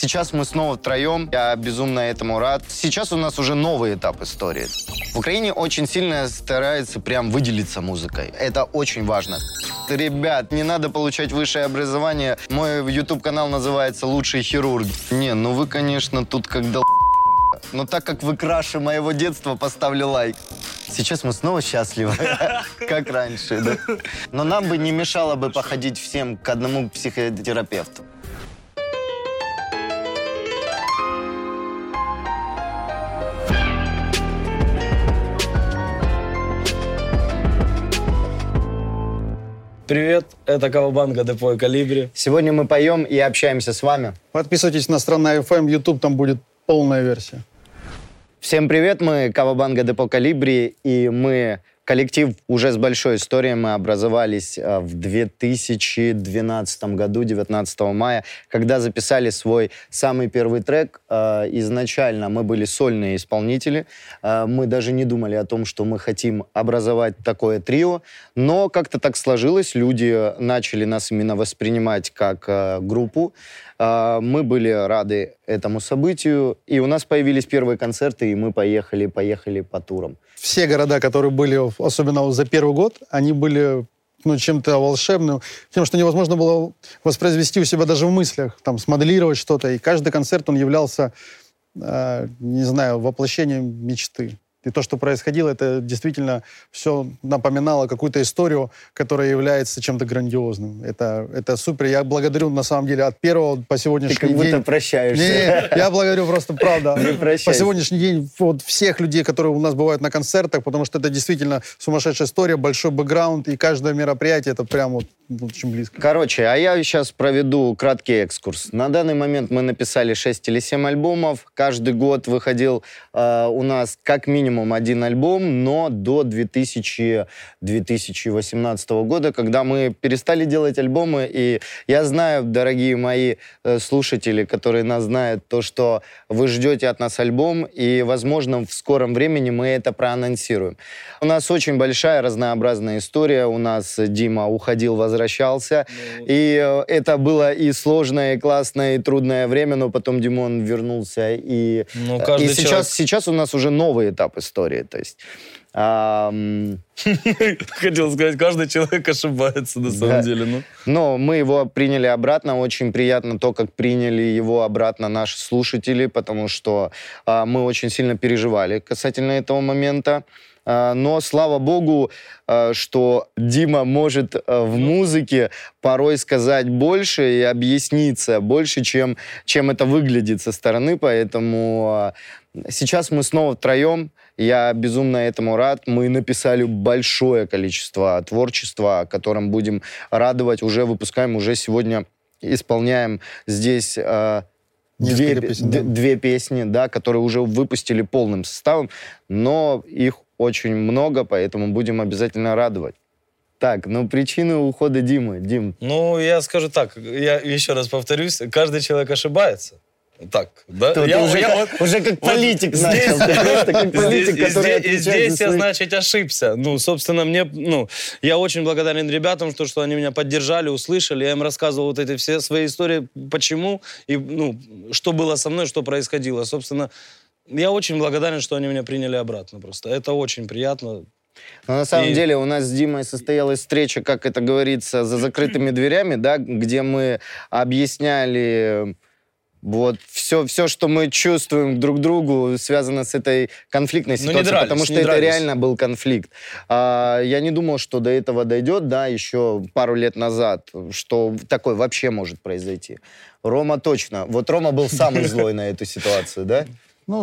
Сейчас мы снова втроем. Я безумно этому рад. Сейчас у нас уже новый этап истории. В Украине очень сильно стараются прям выделиться музыкой. Это очень важно. Ребят, не надо получать высшее образование. Мой YouTube-канал называется «Лучший хирург». Не, ну вы, конечно, тут как долб***. Но так как вы краше моего детства, поставлю лайк. Сейчас мы снова счастливы, как раньше, да? Но нам бы не мешало бы походить всем к одному психотерапевту. Привет, это Кавабанга Депо Колибри. Сегодня мы поем и общаемся с вами. Подписывайтесь на Страна FM, YouTube, там будет полная версия. Всем привет, мы Кавабанга Депо Колибри, и мы коллектив уже с большой историей. Мы образовались в 2012 году, 19 мая, когда записали свой самый первый трек. Изначально мы были сольные исполнители. Мы даже не думали о том, что мы хотим образовать такое трио. Но как-то так сложилось. Люди начали нас именно воспринимать как группу. Мы были рады этому событию. И у нас появились первые концерты, и мы поехали по турам. Все города, которые были, особенно за первый год, они были чем-то волшебным, тем, что невозможно было воспроизвести у себя даже в мыслях, смоделировать что-то. И каждый концерт, он являлся, воплощением мечты. И то, что происходило, это действительно все напоминало какую-то историю, которая является чем-то грандиозным. Это супер. Я благодарю, на самом деле, от первого по сегодняшний день... Ты как будто прощаешься. Нет, я благодарю просто, правда. Не прощайся. По сегодняшний день всех людей, которые у нас бывают на концертах, потому что это действительно сумасшедшая история, большой бэкграунд, и каждое мероприятие это прям очень близко. Короче, а я сейчас проведу краткий экскурс. На данный момент мы написали 6 или 7 альбомов. Каждый год выходил у нас как минимум один альбом, но до 2018 года, когда мы перестали делать альбомы. И я знаю, дорогие мои слушатели, которые нас знают, то, что вы ждете от нас альбом, и, возможно, в скором времени мы это проанонсируем. У нас очень большая разнообразная история. У нас Дима уходил, возвращался. И это было и сложное, и классное, и трудное время, но потом Димон вернулся. И сейчас у нас уже новый этап истории. То есть... Хотел сказать, каждый человек ошибается на самом деле. Но мы его приняли обратно. Очень приятно то, как приняли его обратно наши слушатели, потому что мы очень сильно переживали касательно этого момента. Но, слава богу, что Дима может в музыке порой сказать больше и объясниться больше, чем это выглядит со стороны. Поэтому сейчас мы снова втроем. Я безумно этому рад. Мы написали большое количество творчества, которым будем радовать. Уже выпускаем, уже сегодня исполняем здесь... Две песни, да, которые уже выпустили полным составом, но их очень много, поэтому будем обязательно радовать. Так, причины ухода Димы. Дим. Я скажу так, я еще раз повторюсь, каждый человек ошибается. Так, да? Уже как политик начал. Здесь я, ошибся. Собственно, я очень благодарен ребятам, что они меня поддержали, услышали. Я им рассказывал эти все свои истории, почему, и, что было со мной, что происходило. Собственно, я очень благодарен, что они меня приняли обратно просто. Это очень приятно. Но на самом деле у нас с Димой состоялась встреча, как это говорится, за закрытыми дверями, да, где мы объясняли... Все, что мы чувствуем друг другу, связано с этой конфликтной ситуацией, потому что это реально был конфликт. Я не думал, что до этого дойдет, да, еще пару лет назад, что такое вообще может произойти. Рома точно. Рома был самый злой на эту ситуацию, да?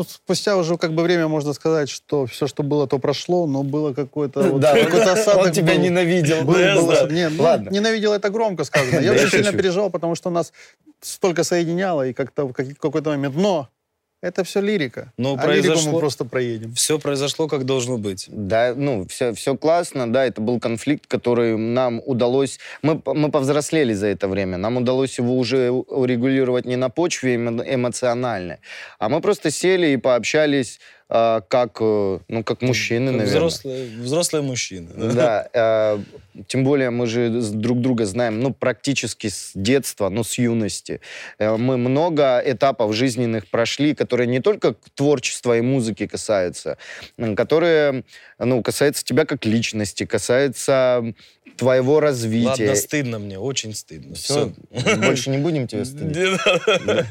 Спустя уже время можно сказать, что все, что было, то прошло, но было какое-то... Да, какой-то осадок. Он тебя ненавидел. Ненавидел — это громко сказано. Я очень сильно переживал, потому что у нас... столько соединяло, и как-то в какой-то момент. Но это все лирика. Лирику мы просто проедем. Все произошло, как должно быть. Да, все классно, да, это был конфликт, который нам удалось... Мы повзрослели за это время, нам удалось его уже урегулировать не на почве эмоциональной, а мы просто сели и пообщались как мужчины, как наверное. Взрослые мужчины. Да. Тем более мы же друг друга знаем, практически с детства, с юности. Мы много этапов жизненных прошли, которые не только творчества и музыки касаются, которые, касаются тебя как личности, касаются твоего развития. Ладно, стыдно мне, очень стыдно. Все. Больше не будем тебя стыдить?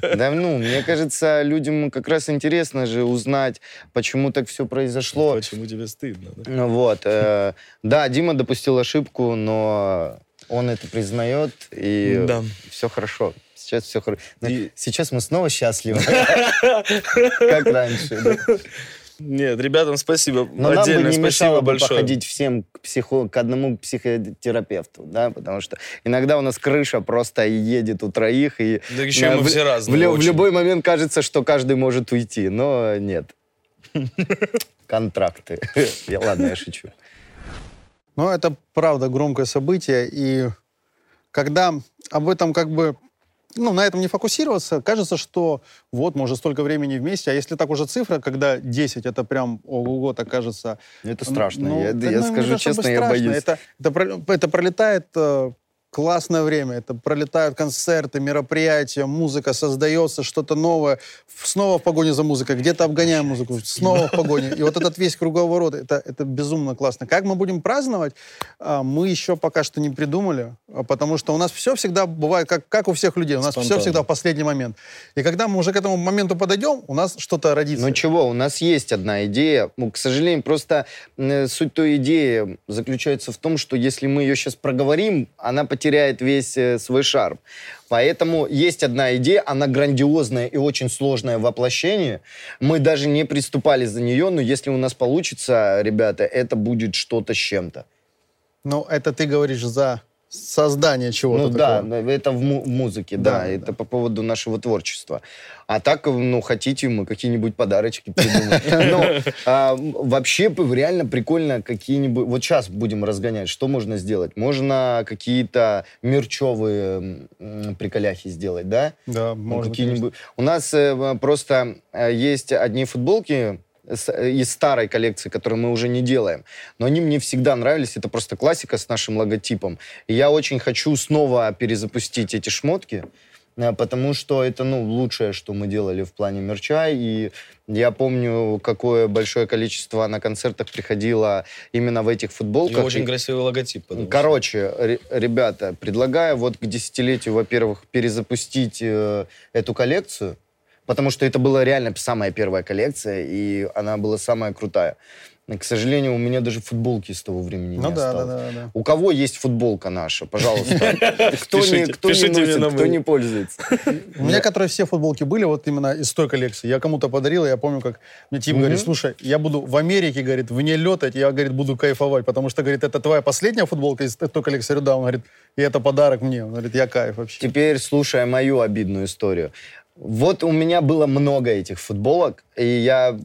Да, мне кажется, людям как раз интересно же узнать, почему так все произошло. Почему тебе стыдно. Да? Вот. Да, Дима допустил ошибку, но он это признает, и все хорошо. Сейчас все хорошо. Сейчас мы снова счастливы. Как раньше. Нет, ребятам спасибо. Но нам бы не мешало бы походить всем к одному психотерапевту, да, потому что иногда у нас крыша просто едет у троих, и да еще мы все разные. В любой момент кажется, что каждый может уйти, но нет. Контракты. Ладно, я шучу. Но это правда громкое событие, и когда об этом на этом не фокусироваться, кажется, что мы уже столько времени вместе, а если так уже цифра, когда 10, это прям ого-го, так кажется. Это страшно, я скажу честно, я боюсь. Это пролетает классное время, это пролетают концерты, мероприятия, музыка создается, что-то новое, снова в погоне за музыкой, где-то обгоняем музыку, снова в погоне. И вот этот весь круговорот, это безумно классно. Как мы будем праздновать, мы еще пока что не придумали, потому что у нас все всегда бывает, как у всех людей, у нас все всегда в последний момент. И когда мы уже к этому моменту подойдем, у нас что-то родится. У нас есть одна идея. К сожалению, просто суть той идеи заключается в том, что если мы ее сейчас проговорим, она теряет весь свой шарм. Поэтому есть одна идея, она грандиозная и очень сложная в воплощении. Мы даже не приступали за нее, но если у нас получится, ребята, это будет что-то с чем-то. Это ты говоришь за создание чего-то такого. Да, это в музыке, да. Это по поводу нашего творчества. А так, хотите, мы какие-нибудь подарочки придумаем. Вообще, реально прикольно какие-нибудь... Вот сейчас будем разгонять, что можно сделать? Можно какие-то мерчевые приколяхи сделать, да? Да, можно. У нас просто есть одни футболки из старой коллекции, которую мы уже не делаем. Но они мне всегда нравились. Это просто классика с нашим логотипом. И я очень хочу снова перезапустить эти шмотки, потому что это, лучшее, что мы делали в плане мерча. И я помню, какое большое количество на концертах приходило именно в этих футболках. И очень красивый логотип. Короче, ребята, предлагаю к десятилетию, во-первых, перезапустить эту коллекцию, потому что это была реально самая первая коллекция, и она была самая крутая. К сожалению, у меня даже футболки с того времени не осталось. Да. У кого есть футболка наша, пожалуйста, кто не носит, кто не пользуется. У меня, которые все футболки были, вот именно из той коллекции, я кому-то подарил, я помню, как мне Тим говорит, слушай, я буду в Америке, говорит, вне летать, я, говорит, буду кайфовать, потому что, говорит, это твоя последняя футболка из той коллекции, да, он говорит, и это подарок мне, он говорит, я кайф вообще. Теперь слушай мою обидную историю. Вот у меня было много этих футболок, и я,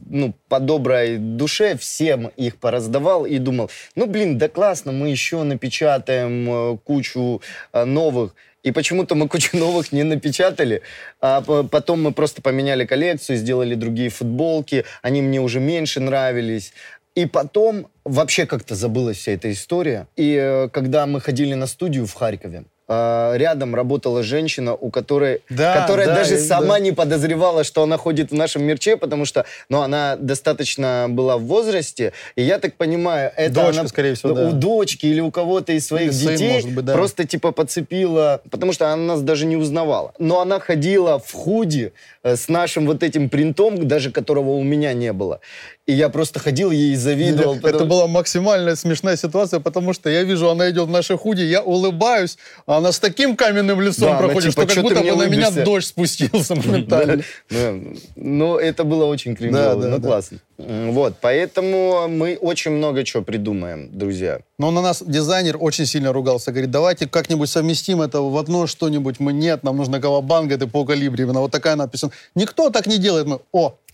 по доброй душе всем их пораздавал и думал, да классно, мы еще напечатаем кучу новых. И почему-то мы кучу новых не напечатали, а потом мы просто поменяли коллекцию, сделали другие футболки, они мне уже меньше нравились. И потом вообще как-то забылась вся эта история. И когда мы ходили на студию в Харькове, рядом работала женщина, у которой, которая даже сама не подозревала, что она ходит в нашем мерче, потому что, она достаточно была в возрасте, и я так понимаю, это дочка, она, скорее всего, у дочки или у кого-то из своих детей может быть, просто подцепила, потому что она нас даже не узнавала. Но она ходила в худи с нашим этим принтом, даже которого у меня не было. И я просто ходил ей и завидовал. Это была максимально смешная ситуация, потому что я вижу, она идет в нашей худи, я улыбаюсь, а она с таким каменным лицом проходит, что как будто бы на меня дождь спустился моментально. Это было очень криминово, классно. Вот, поэтому мы очень много чего придумаем, друзья. Но на нас дизайнер очень сильно ругался. Говорит, давайте как-нибудь совместим это в одно что-нибудь. Нам нужна Кавабанга Депо Колибри. Вот такая надпись. Никто так не делает.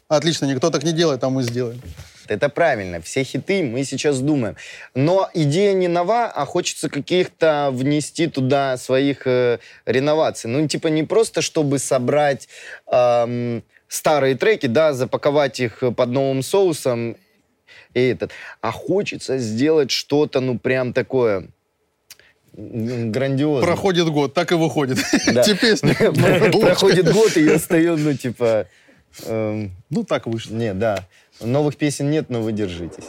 Отлично, никто так не делает, а мы сделаем. Это правильно. Все хиты мы сейчас думаем. Но идея не нова, а хочется каких-то внести туда своих реноваций. Ну, типа не просто, чтобы собрать старые треки, да, запаковать их под новым соусом, а хочется сделать что-то, ну, прям такое... грандиозно. Проходит год, так и выходит. Да. Те песни. Проходит год, и я стою, ну, типа... Ну, так вышло. Нет, да. Новых песен нет, но вы держитесь.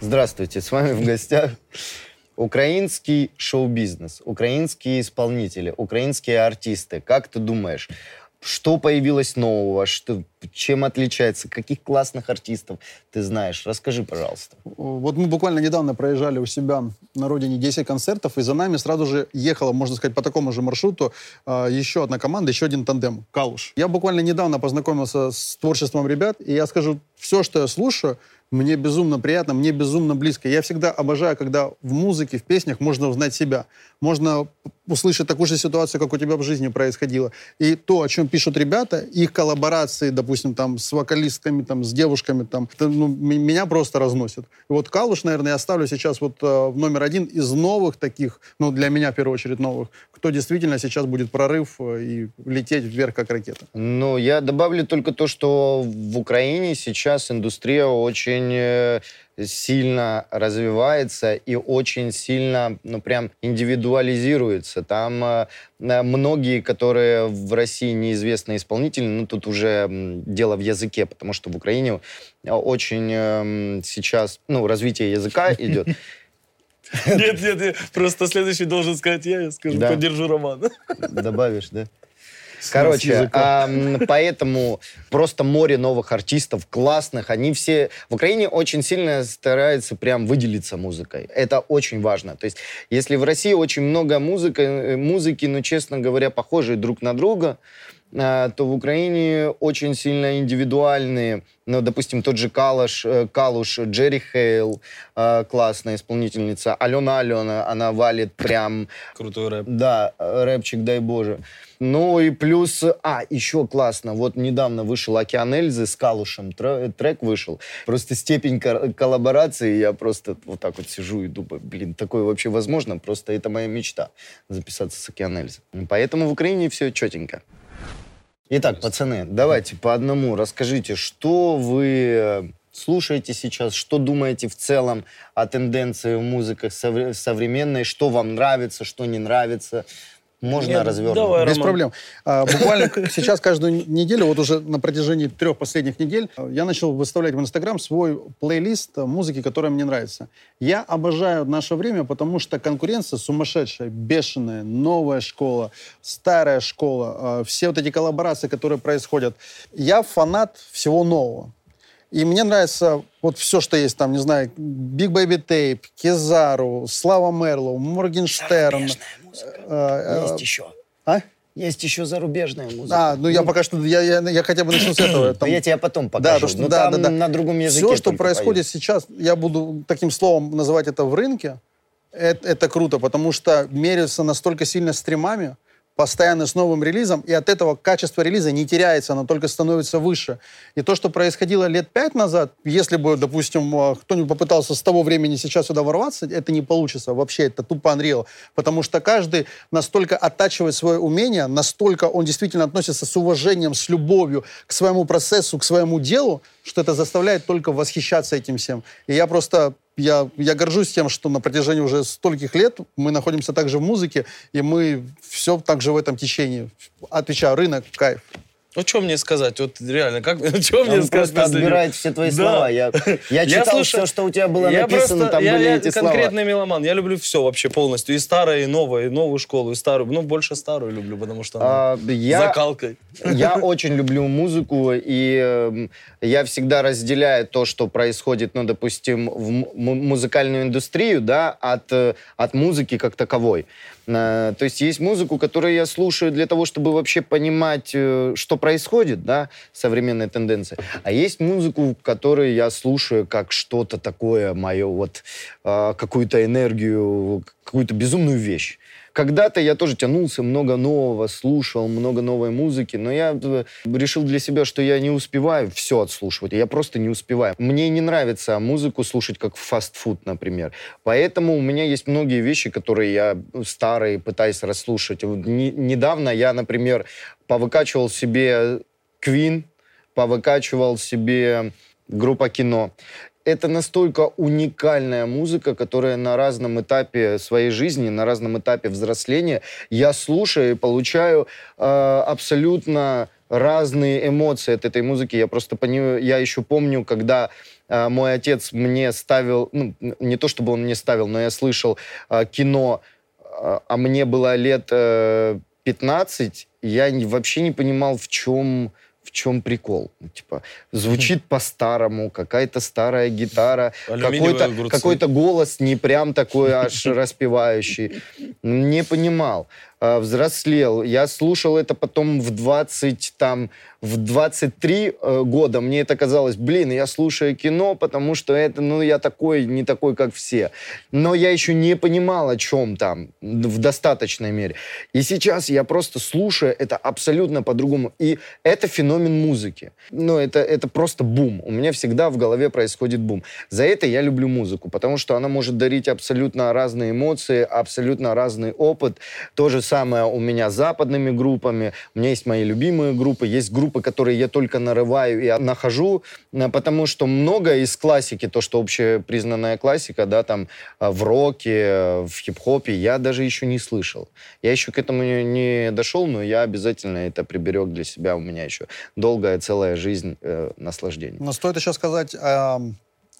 Здравствуйте, с вами в гостях украинский шоу-бизнес, украинские исполнители, украинские артисты. Как ты думаешь... Что появилось нового? Чем отличается? Каких классных артистов ты знаешь? Расскажи, пожалуйста. Вот мы буквально недавно проезжали у себя на родине 10 концертов, и за нами сразу же ехала, можно сказать, по такому же маршруту еще одна команда, еще один тандем — Калуш. Я буквально недавно познакомился с творчеством ребят, и я скажу, все, что я слушаю, мне безумно приятно, мне безумно близко. Я всегда обожаю, когда в музыке, в песнях можно узнать себя. Можно услышать такую же ситуацию, как у тебя в жизни происходила. И то, о чем пишут ребята, их коллаборации, допустим, там, с вокалистками, там, с девушками, там, это, ну, меня просто разносит. И вот Калуш, наверное, я ставлю сейчас вот номер один из новых таких, ну, для меня, в первую очередь, новых, кто действительно сейчас будет прорыв и лететь вверх, как ракета. Ну, я добавлю только то, что в Украине сейчас индустрия очень сильно развивается и очень сильно, ну, прям индивидуализируется. Там многие, которые в России неизвестные исполнители, ну, тут уже дело в языке, потому что в Украине очень сейчас, ну, развитие языка идет. Нет, просто следующий должен сказать я скажу, поддержу Романа. Добавишь, да? Короче, поэтому просто море новых артистов, классных. Они все... В Украине очень сильно стараются прям выделиться музыкой. Это очень важно. То есть, если в России очень много музыки, ну, честно говоря, похожие друг на друга, то в Украине очень сильно индивидуальные, ну, допустим, тот же Калуш, Джерри Хейл, классная исполнительница, Алена, она валит прям... Крутой рэп. Да, рэпчик, дай боже. Ну и плюс... еще классно, вот недавно вышел «Океан Эльзы» с Калушем, трек вышел, просто степень коллаборации, я просто вот так вот сижу и думаю, блин, такое вообще возможно, просто это моя мечта, записаться с «Океан Эльзы». Поэтому в Украине все четенько. Итак, пацаны, давайте по одному расскажите, что вы слушаете сейчас, что думаете в целом о тенденции в музыке современной, что вам нравится, что не нравится. Можно развернуть? Без проблем. Буквально сейчас каждую неделю, вот уже на протяжении 3 последних недель, я начал выставлять в Инстаграм свой плейлист музыки, которая мне нравится. Я обожаю наше время, потому что конкуренция сумасшедшая, бешеная, новая школа, старая школа, все вот эти коллаборации, которые происходят. Я фанат всего нового. И мне нравится вот все, что есть там, не знаю, Big Baby Tape, Kizaru, Slava Merlo, Morgenstern. Есть еще. Есть еще зарубежная музыка. Ну, я пока что... Я хотя бы начну с этого. Там... Я тебя потом покажу. Да. На другом языке. Все, что происходит сейчас, я буду таким словом называть это в рынке, это круто, потому что меряются настолько сильно стримами, постоянно с новым релизом, и от этого качество релиза не теряется, оно только становится выше. И то, что происходило лет 5 назад, если бы, допустим, кто-нибудь попытался с того времени сейчас сюда ворваться, это не получится вообще, это тупо unreal. Потому что каждый настолько оттачивает свое умение, настолько он действительно относится с уважением, с любовью к своему процессу, к своему делу, что это заставляет только восхищаться этим всем. И я просто... Я горжусь тем, что на протяжении уже стольких лет мы находимся также в музыке, и мы все также в этом течении. Отвечаю, рынок, кайф. Ну, что мне сказать? Вот реально, как... Что мне сказать? Он просто отбирает все твои слова. Я читал все, что у тебя было написано, там были эти слова. Я конкретный меломан. Я люблю все вообще полностью. И старое, и новое, и новую школу, и старую. Ну, больше старую люблю, потому что она закалкой. Я очень люблю музыку, и я всегда разделяю то, что происходит, ну, допустим, в музыкальную индустрию, да, от музыки как таковой. То есть есть музыку, которую я слушаю для того, чтобы вообще понимать, что происходит, да, современная тенденция. А есть музыку, которую я слушаю как что-то такое мое, вот, какую-то энергию, какую-то безумную вещь. Когда-то я тоже тянулся, много нового, слушал много новой музыки, но я решил для себя, что я не успеваю все отслушивать, я просто не успеваю. Мне не нравится музыку слушать как фастфуд, например. Поэтому у меня есть многие вещи, которые я старые пытаюсь расслушать. Недавно я, например, повыкачивал себе Queen, повыкачивал себе группа «Кино». Это настолько уникальная музыка, которая на разном этапе своей жизни, на разном этапе взросления я слушаю и получаю абсолютно разные эмоции от этой музыки. Я просто я еще помню, когда мой отец мне ставил, ну, не то чтобы он мне ставил, но я слышал «Кино», а мне было лет 15, я вообще не понимал, в чем прикол? Типа, звучит по-старому, какая-то старая гитара, какой-то голос не прям такой аж распевающий. Не понимал. Взрослел. Я слушал это потом в 23 года. Мне это казалось, я слушаю «Кино», потому что это, я такой, не такой, как все. Но я еще не понимал, о чем там, в достаточной мере. И сейчас я просто слушаю это абсолютно по-другому. И это феномен музыки. Это просто бум. У меня всегда в голове происходит бум. За это я люблю музыку, потому что она может дарить абсолютно разные эмоции, абсолютно разный опыт. То же самое у меня с западными группами. У меня есть мои любимые группы, есть группы, которые я только нарываю и нахожу, потому что много из классики, то, что общепризнанная классика, да, там в роке, в хип-хопе, я даже еще не слышал. Я еще к этому не дошел, но я обязательно это приберег для себя. У меня еще долгая целая жизнь наслаждений. Но стоит еще сказать о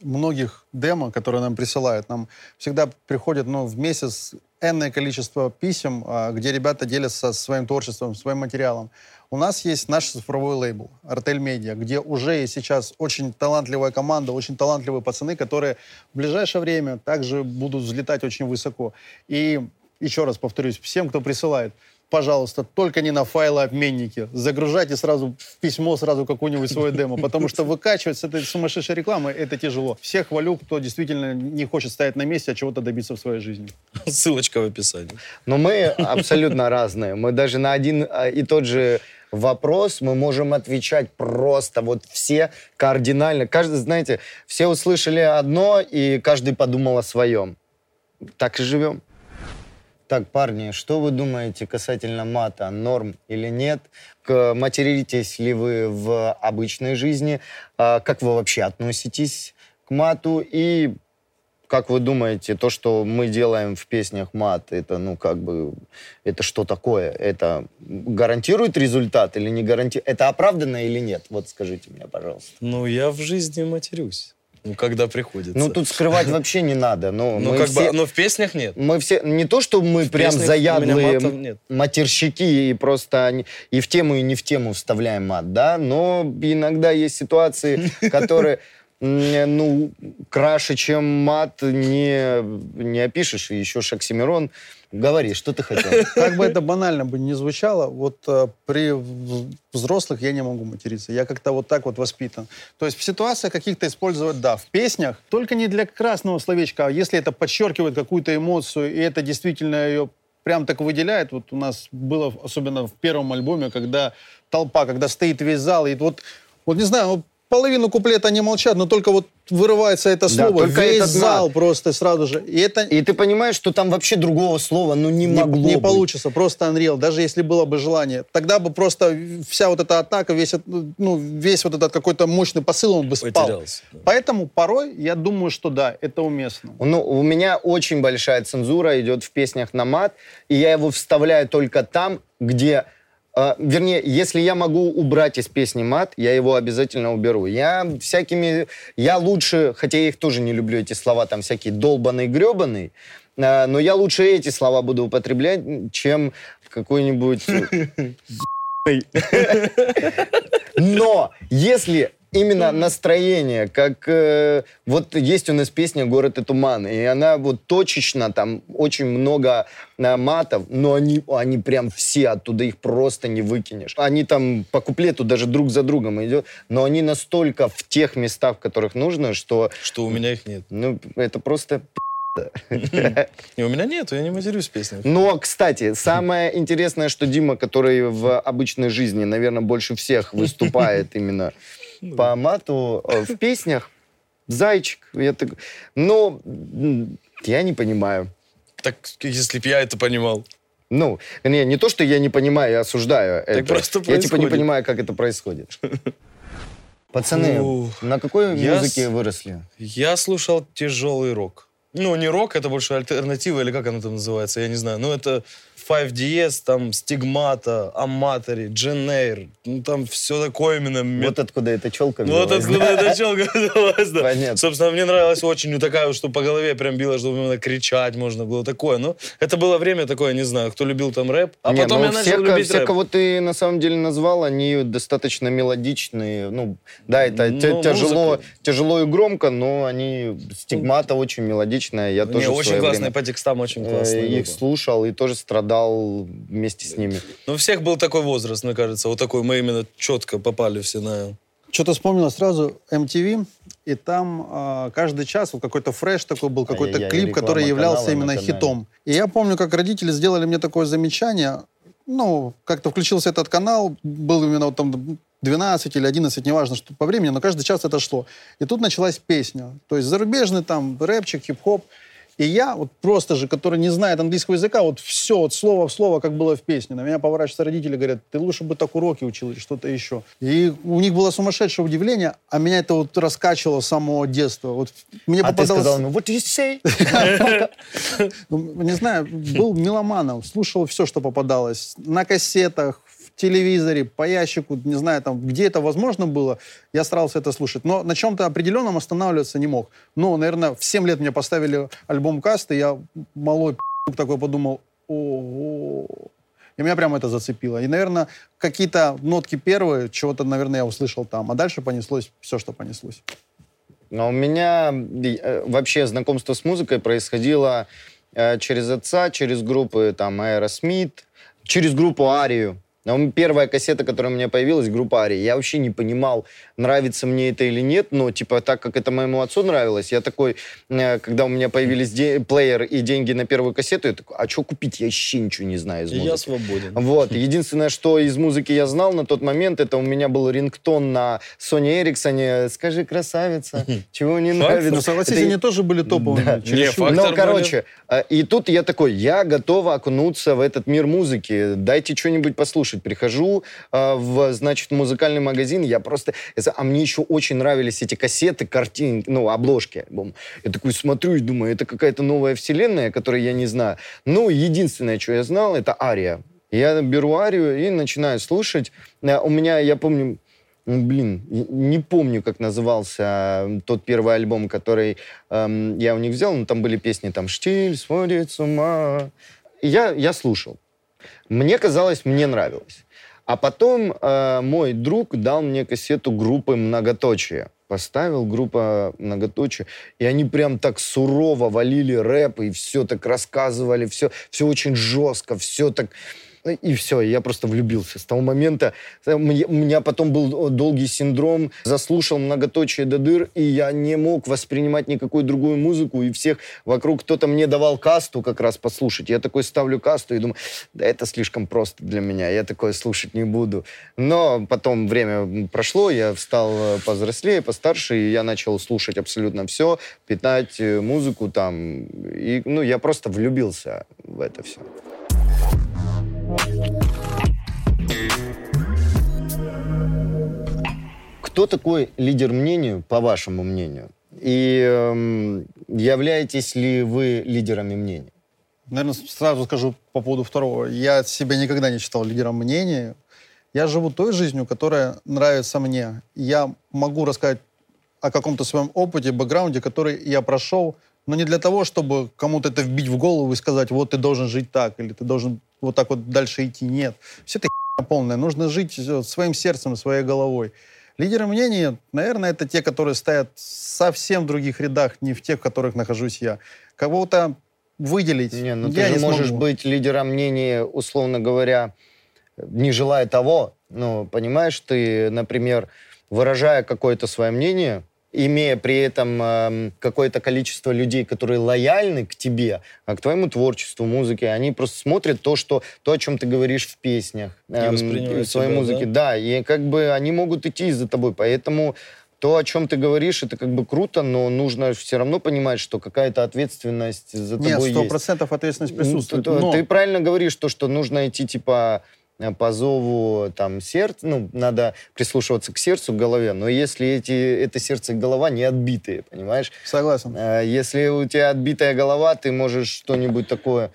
многих демо, которые нам присылают. Нам всегда приходит в месяц энное количество писем, где ребята делятся своим творчеством, своим материалом. У нас есть наш цифровой лейбл «Артель Медиа», где уже есть сейчас очень талантливая команда, очень талантливые пацаны, которые в ближайшее время также будут взлетать очень высоко. И еще раз повторюсь, всем, кто присылает, пожалуйста, только не на файлообменнике. Загружайте сразу в письмо какую-нибудь свою демо, потому что выкачивать с этой сумасшедшей рекламы это тяжело. Всех хвалю, кто действительно не хочет стоять на месте, а чего-то добиться в своей жизни. Ссылочка в описании. Но мы абсолютно разные. Мы даже на один и тот же вопрос мы можем отвечать просто все кардинально. Каждый, все услышали одно, и каждый подумал о своем. Так и живем. Так, парни, что вы думаете касательно мата, норм или нет? Материтесь ли вы в обычной жизни? Как вы вообще относитесь к мату? И как вы думаете, то, что мы делаем в песнях мат, это, это что такое? Это гарантирует результат или не гарантирует? Это оправданно или нет? Скажите мне, пожалуйста. Я в жизни матерюсь. Когда приходится. Тут скрывать вообще не надо. Но в песнях нет. Мы все, не то, что мы прям заядлые матерщики и просто и в тему, и не в тему вставляем мат, да, но иногда есть ситуации, которые, краше, чем мат, не опишешь. И еще Оксимирон. Говори, что ты хотел. Как бы это банально не звучало, при взрослых я не могу материться. Я как-то так воспитан. То есть в ситуациях каких-то использовать, да, в песнях, только не для красного словечка, а если это подчеркивает какую-то эмоцию, и это действительно ее прям так выделяет. У нас было, особенно в первом альбоме, когда толпа, когда стоит весь зал, и не знаю, половину куплета они молчат, но только вырывается это слово, весь зал просто сразу же. И ты понимаешь, что там вообще другого слова, не могло не получится, просто Unreal, даже если было бы желание. Тогда бы просто вся эта атака, весь этот какой-то мощный посыл, он бы спал. Потерялся. Поэтому порой я думаю, что да, это уместно. У меня очень большая цензура идет в песнях на мат, и я его вставляю только там, где... если я могу убрать из песни мат, я его обязательно уберу. Я лучше, хотя я их тоже не люблю, эти слова, там всякие долбаный, гребаный, но я лучше эти слова буду употреблять, чем какой-нибудь... Но если... Именно настроение, как есть у нас песня «Город и туман», и она точечно, там очень много матов, но они прям все, оттуда их просто не выкинешь. Они там по куплету даже друг за другом идут, но они настолько в тех местах, в которых нужно, что... Что у меня их нет. Это просто... И у меня нет, я не матерюсь песни. Но, кстати, самое интересное, что Дима, который в обычной жизни, наверное, больше всех выступает именно по мату в песнях, зайчик. Но я не понимаю. Так, если б я это понимал. Ну, не то, что я не понимаю, я осуждаю это. Просто я типа не понимаю, как это происходит. Пацаны, на какой музыке выросли? Я слушал тяжелый рок. Ну, не рок, это больше альтернатива, или как она там называется, я не знаю. Ну, это 5DS, там, Стигмата, Аматори, Дженейр. Ну, там все такое именно... Вот откуда эта челка взялась. Вот откуда эта челка взялась, да. Понятно. Собственно, мне нравилась очень такая, что по голове прям била, что именно кричать можно было, такое. Ну, это было время такое, не знаю, кто любил там рэп, а не, потом я начал любить рэп. Все, кого ты на самом деле назвал, они достаточно мелодичные. Ну, да, это тяжело и громко, но они... Стигмата очень мелодичные. Я тоже очень классные, по текстам очень классные. Их слушал и тоже страдал вместе с ними. Ну, у всех был такой возраст, мне кажется. Вот такой, мы именно четко попали все на... Что-то вспомнила сразу MTV, и там каждый час вот какой-то фреш такой был, какой-то клип, который являлся именно хитом. И я помню, как родители сделали мне такое замечание. Ну, как-то включился этот канал, был именно вот там... 12 или 11, неважно, что по времени, но каждый час это шло. И тут началась песня. То есть зарубежный там рэпчик, хип-хоп. И я, вот просто же, который не знает английского языка, вот все, вот слово в слово, как было в песне. На меня поворачиваются родители, говорят, ты лучше бы так уроки учил или что-то еще. И у них было сумасшедшее удивление, а меня это вот раскачивало с самого детства. Вот мне попадалось... ты сказал, ну, what do you say? Не знаю, был меломаном, слушал все, что попадалось. На кассетах, телевизоре, по ящику, не знаю, там, где это возможно было, я старался это слушать. Но на чем-то определенном останавливаться не мог. Ну, наверное, в 7 лет мне поставили альбом «Касты», я малой такой подумал, ого. И меня прямо это зацепило. И, наверное, какие-то нотки первые, чего-то, наверное, я услышал там. А дальше понеслось все, что понеслось. Но у меня вообще знакомство с музыкой происходило через отца, через группы там «Аэросмит», через группу «Арию». Первая кассета, которая у меня появилась, группа «Ария». Я вообще не понимал, нравится мне это или нет, но, типа, так как это моему отцу нравилось, я такой, когда у меня появились плеер и деньги на первую кассету, я такой, а что купить? Я вообще ничего не знаю из музыки. Я свободен. Вот. Единственное, что из музыки я знал на тот момент, это у меня был рингтон на Sony Ericsson. «Скажи, красавица, чего не нравится». Ну, согласись, они тоже были топовыми. Ну, короче, и тут я такой, я готова окунуться в этот мир музыки. Дайте что-нибудь послушать. Прихожу в музыкальный магазин, я просто... А мне еще очень нравились эти кассеты, картинки, ну, обложки. Я такой смотрю и думаю, это какая-то новая вселенная, которую я не знаю. Ну, единственное, что я знал, это «Ария». Я беру «Арию» и начинаю слушать. У меня, я помню... не помню, как назывался тот первый альбом, который я у них взял, но там были песни, там, «Штиль сводит с ума». Я слушал. Мне казалось, мне нравилось. А потом мой друг дал мне кассету группы «Многоточие». Поставил группа «Многоточие», и они прям так сурово валили рэп, и все так рассказывали, все очень жестко, все так... И все, я просто влюбился. С того момента у меня потом был долгий синдром, заслушал «Многоточие» до дыр, и я не мог воспринимать никакую другую музыку, и всех вокруг кто-то мне давал «Касту» как раз послушать. Я такой ставлю «Касту» и думаю, да это слишком просто для меня, я такое слушать не буду. Но потом время прошло, я стал повзрослее, постарше, и я начал слушать абсолютно все, питать музыку там, и ну, я просто влюбился в это все. Кто такой лидер мнения, по вашему мнению? И являетесь ли вы лидерами мнений? Наверное, сразу скажу по поводу второго. Я себя никогда не считал лидером мнений. Я живу той жизнью, которая нравится мне. Я могу рассказать о каком-то своем опыте, бэкграунде, который я прошел, но не для того, чтобы кому-то это вбить в голову и сказать, вот ты должен жить так, или ты должен вот так вот дальше идти. Нет. Все это х**ня полная. Нужно жить своим сердцем, своей головой. Лидеры мнений, наверное, это те, которые стоят совсем в других рядах, не в тех, в которых нахожусь я. Кого-то выделить я не смогу. Ты же можешь быть лидером мнений, условно говоря, не желая того. Ну, понимаешь, ты, например, выражая какое-то свое мнение, имея при этом какое-то количество людей, которые лояльны к тебе, к твоему творчеству, музыке, они просто смотрят то, о чем ты говоришь в песнях, в своей музыке. Да, и как бы они могут идти за тобой, поэтому... То, о чем ты говоришь, это как бы круто, но нужно все равно понимать, что какая-то ответственность за тобой есть. Нет, 100% ответственность присутствует. Но... Ты правильно говоришь, что нужно идти типа по зову там сердца, надо прислушиваться к сердцу, к голове, но если это сердце и голова не отбитые, понимаешь? Согласен. Если у тебя отбитая голова, ты можешь что-нибудь такое...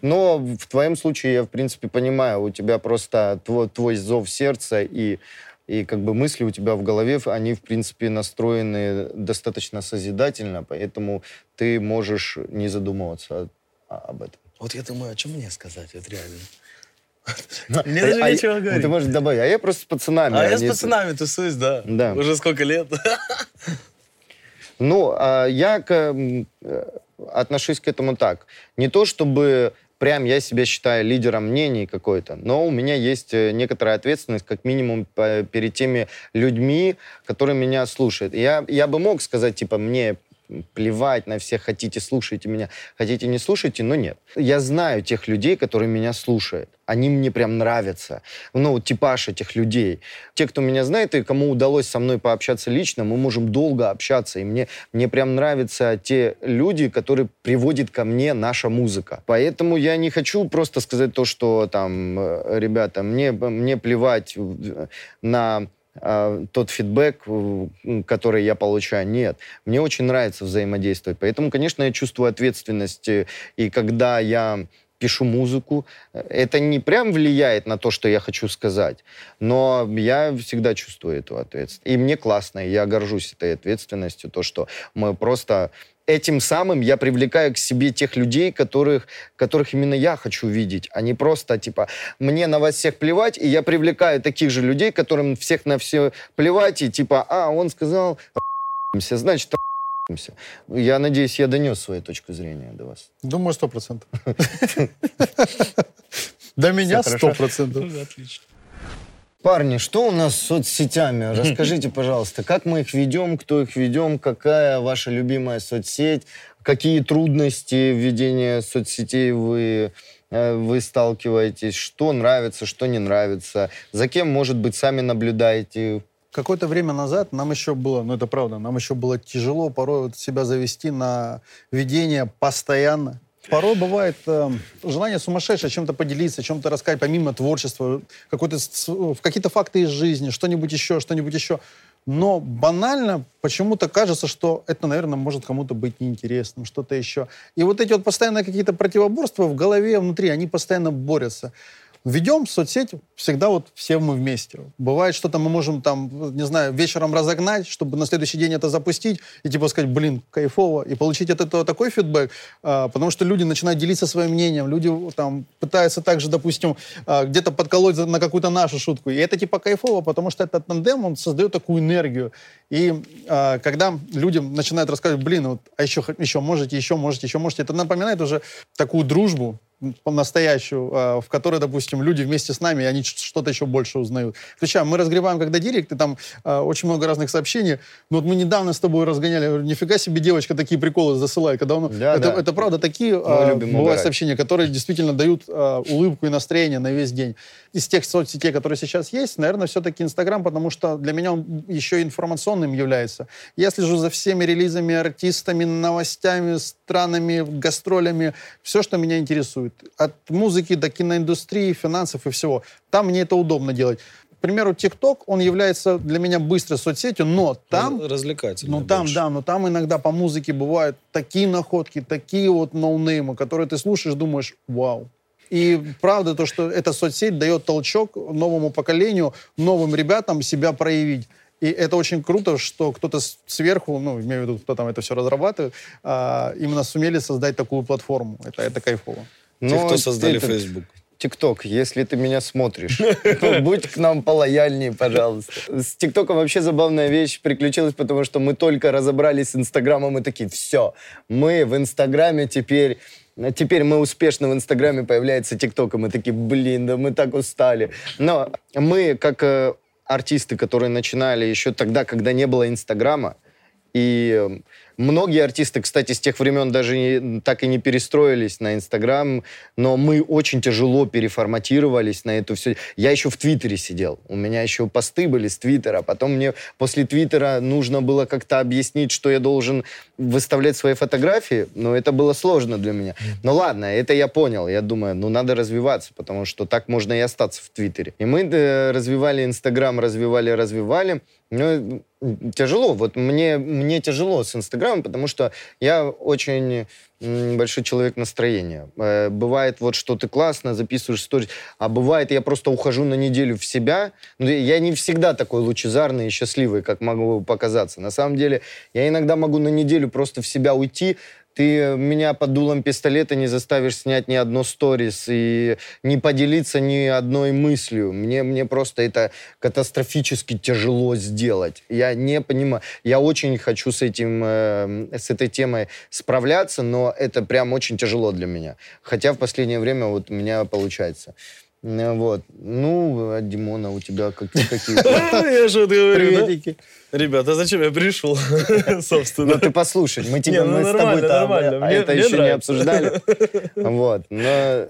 Но в твоем случае я, в принципе, понимаю, у тебя просто твой зов сердца и как бы мысли у тебя в голове, они, в принципе, настроены достаточно созидательно, поэтому ты можешь не задумываться об этом. Вот я думаю, о чем мне сказать, вот реально. Мне даже нечего говорить. Ты можешь добавить, а я просто с пацанами. А я с пацанами тусуюсь, да. Уже сколько лет. Я отношусь к этому так. Не то, чтобы... Прям я себя считаю лидером мнений какой-то, но у меня есть некоторая ответственность, как минимум, перед теми людьми, которые меня слушают. Я бы мог сказать, типа, мне плевать на всех, хотите, слушайте меня, хотите, не слушайте, но нет. Я знаю тех людей, которые меня слушают. Они мне прям нравятся. Типаж этих людей. Те, кто меня знает и кому удалось со мной пообщаться лично, мы можем долго общаться. И мне прям нравятся те люди, которые приводят ко мне наша музыка. Поэтому я не хочу просто сказать то, что там, ребята, мне плевать на... тот фидбэк, который я получаю, нет. Мне очень нравится взаимодействовать. Поэтому, конечно, я чувствую ответственность. И когда я пишу музыку, это не прям влияет на то, что я хочу сказать, но я всегда чувствую эту ответственность. И мне классно, и я горжусь этой ответственностью, то, что мы просто... Этим самым я привлекаю к себе тех людей, которых именно я хочу видеть, а не просто, типа, мне на вас всех плевать, и я привлекаю таких же людей, которым всех на все плевать, и типа, он сказал, значит, я надеюсь, я донес свою точку зрения до вас. Думаю, 100%. До меня 100%. Отлично. Парни, что у нас с соцсетями? Расскажите, пожалуйста, как мы их ведем, кто их ведем, какая ваша любимая соцсеть, какие трудности введения соцсетей вы сталкиваетесь, что нравится, что не нравится, за кем, может быть, сами наблюдаете? Какое-то время назад нам еще было, это правда, нам еще было тяжело порой себя завести на ведение постоянно. Порой бывает желание сумасшедшее чем-то поделиться, чем-то рассказать, помимо творчества, какие-то факты из жизни, что-нибудь еще. Но банально почему-то кажется, что это, наверное, может кому-то быть неинтересным, что-то еще. И эти постоянно какие-то противоборства в голове, внутри, они постоянно борются. Ведем соцсеть всегда все мы вместе. Бывает, что-то мы можем вечером разогнать, чтобы на следующий день это запустить и сказать, кайфово, и получить от этого такой фидбэк, потому что люди начинают делиться своим мнением, люди пытаются также, допустим, где-то подколоть на какую-то нашу шутку. И это кайфово, потому что этот тандем, он создает такую энергию. И когда люди начинают рассказывать, а еще можете, это напоминает уже такую дружбу, настоящую, в которой, допустим, люди вместе с нами, они что-то еще больше узнают. Отвечаю, мы разгребаем, когда директ, и там очень много разных сообщений. Мы недавно с тобой разгоняли, нифига себе девочка такие приколы засылает. Когда это правда, такие бывают сообщения, которые действительно дают улыбку и настроение на весь день. Из тех соцсетей, которые сейчас есть, наверное, все-таки Инстаграм, потому что для меня он еще информационным является. Я слежу за всеми релизами, артистами, новостями, странами, гастролями. Все, что меня интересует. От музыки до киноиндустрии, финансов и всего. Там мне это удобно делать. К примеру, ТикТок, он является для меня быстрой соцсетью, но там... Развлекательный больше. Да, но там иногда по музыке бывают такие находки, такие ноунеймы, которые ты слушаешь, думаешь, вау. И правда то, что эта соцсеть дает толчок новому поколению, новым ребятам себя проявить. И это очень круто, что кто-то сверху, имею в виду, кто там это все разрабатывает, именно сумели создать такую платформу. Это кайфово. Те, кто создали Facebook. ТикТок, если ты меня смотришь, то будь к нам полояльнее, пожалуйста. С ТикТоком вообще забавная вещь приключилась, потому что мы только разобрались с Инстаграмом и такие, все, мы в Инстаграме теперь... Теперь мы успешно в Инстаграме, появляется ТикТок, и мы такие, да мы так устали. Но мы, как артисты, которые начинали еще тогда, когда не было Инстаграма, И многие артисты, кстати, с тех времен даже так и не перестроились на Инстаграм, но мы очень тяжело переформатировались на это все. Я еще в Твиттере сидел, у меня еще посты были с Твиттера, потом мне после Твиттера нужно было как-то объяснить, что я должен выставлять свои фотографии, но это было сложно для меня. Но ладно, это я понял, я думаю, ну надо развиваться, потому что так можно и остаться в Твиттере. И мы развивали Инстаграм, развивали. Ну, тяжело. Вот мне тяжело с Инстаграмом, потому что я очень большой человек настроения. Бывает вот, что ты классно записываешь сторис, а бывает, я просто ухожу на неделю в себя. Я не всегда такой лучезарный и счастливый, как могу показаться. На самом деле, я иногда могу на неделю просто в себя уйти. Ты меня под дулом пистолета не заставишь снять ни одно сторис и не поделиться ни одной мыслью. Мне просто это катастрофически тяжело сделать. Я не понимаю. Я очень хочу с этой темой справляться, но это прям очень тяжело для меня. Хотя в последнее время вот у меня получается. Вот. Ну, а Димона у тебя какие-то... Я же говорю, да? Ребята, а зачем я пришел, собственно? Ну, ты послушай, мы тебя с тобой там, а это еще не обсуждали. Вот, но...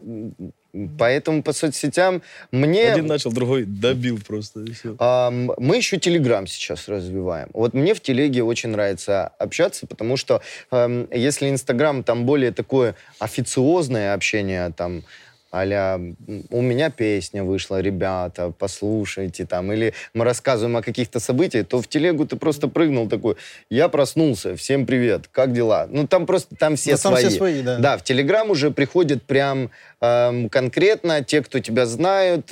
Поэтому по соцсетям мне... Один начал, другой добил просто. И все. Мы еще Телеграм сейчас развиваем. Вот мне в Телеге очень нравится общаться, потому что если Инстаграм, там более такое официозное общение, там... а-ля «У меня песня вышла, ребята, послушайте», там, или мы рассказываем о каких-то событиях, то в Телегу ты просто прыгнул такой: «Я проснулся, всем привет, как дела?» Ну, там просто, там все свои. Все свои, да. Да, в Телеграм уже приходят прям конкретно те, кто тебя знают,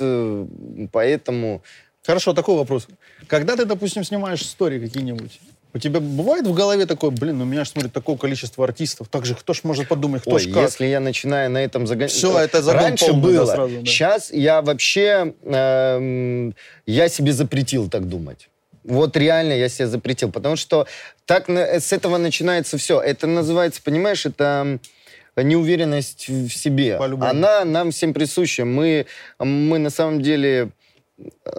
поэтому... Хорошо, такой вопрос. Когда ты, допустим, снимаешь истории какие-нибудь, у тебя бывает в голове такое: блин, у меня же смотрит такое количество артистов, так же кто ж может подумать, кто ж как? Если я начинаю на этом загонять... Все, это загон раньше было. Да, сразу, да. Сейчас я вообще... я себе запретил так думать. Вот реально я себе запретил, потому что так с этого начинается все. Это называется, понимаешь, это... неуверенность в себе. По-любому. Она нам всем присуща. Мы на самом деле...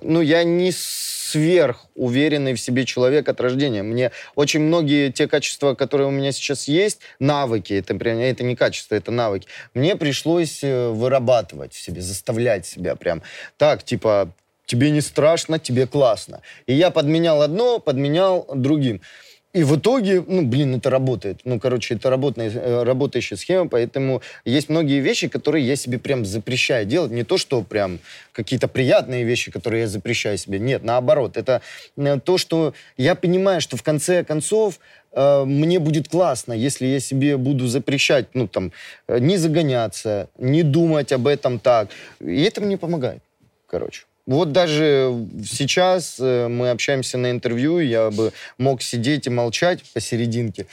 Ну, я не... сверхуверенный в себе человек от рождения. Мне очень многие те качества, которые у меня сейчас есть, навыки, это не качество, это навыки, мне пришлось вырабатывать в себе, заставлять себя прям так, типа, тебе не страшно, тебе классно. И я подменял одно, подменял другим. И в итоге, ну, блин, это работает. Ну, короче, это работающая схема, поэтому есть многие вещи, которые я себе прям запрещаю делать. Не то, что прям какие-то приятные вещи, которые я запрещаю себе. Нет, наоборот. Это то, что я понимаю, что в конце концов мне будет классно, если я себе буду запрещать, ну, там, не загоняться, не думать об этом так. И это мне помогает, короче. Вот даже сейчас мы общаемся на интервью, я бы мог сидеть и молчать посерединке.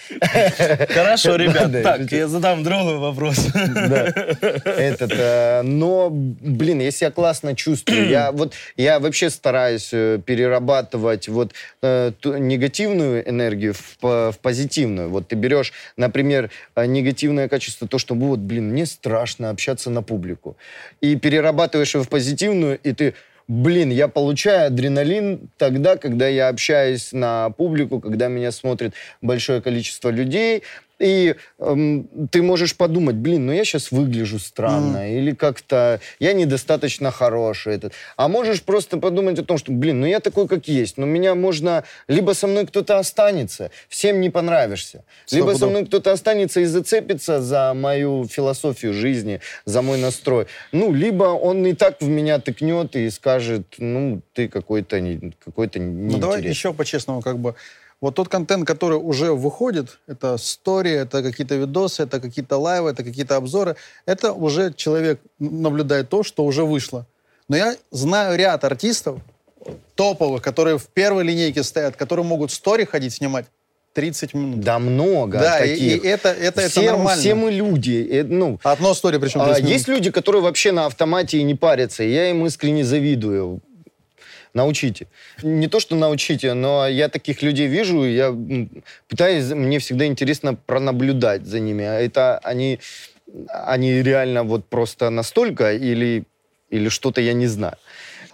Хорошо, ребята. Так, я задам другой вопрос. Но, блин, я себя классно чувствую. Я вообще стараюсь перерабатывать вот негативную энергию в позитивную. Вот ты берешь, например, негативное качество, то, что вот, блин, мне страшно общаться на публику. И перерабатываешь его в позитивную, и ты... Блин, я получаю адреналин тогда, когда я общаюсь на публику, когда меня смотрит большое количество людей. И ты можешь подумать: блин, ну я сейчас выгляжу странно, или как-то я недостаточно хороший. А можешь просто подумать о том, что, блин, ну я такой, как есть, но меня можно... Либо со мной кто-то останется, всем не понравишься. Либо со мной кто-то останется и зацепится за мою философию жизни, за мой настрой. Ну, либо он и так в меня тыкнет и скажет: ну, ты какой-то неинтересный. Ну, давай еще по-честному, как бы. Вот тот контент, который уже выходит, это стори, это какие-то видосы, это какие-то лайвы, это какие-то обзоры, это уже человек наблюдает то, что уже вышло. Но я знаю ряд артистов топовых, которые в первой линейке стоят, которые могут стори ходить снимать 30 минут. Да много таких. Да, и это нормально. Все мы люди. Ну, одно стори причем 30 минут. Есть люди, которые вообще на автомате и не парятся, и я им искренне завидую. Научите. Не то, что научите, но я таких людей вижу, я пытаюсь, мне всегда интересно пронаблюдать за ними. Это они реально вот просто настолько или что-то я не знаю.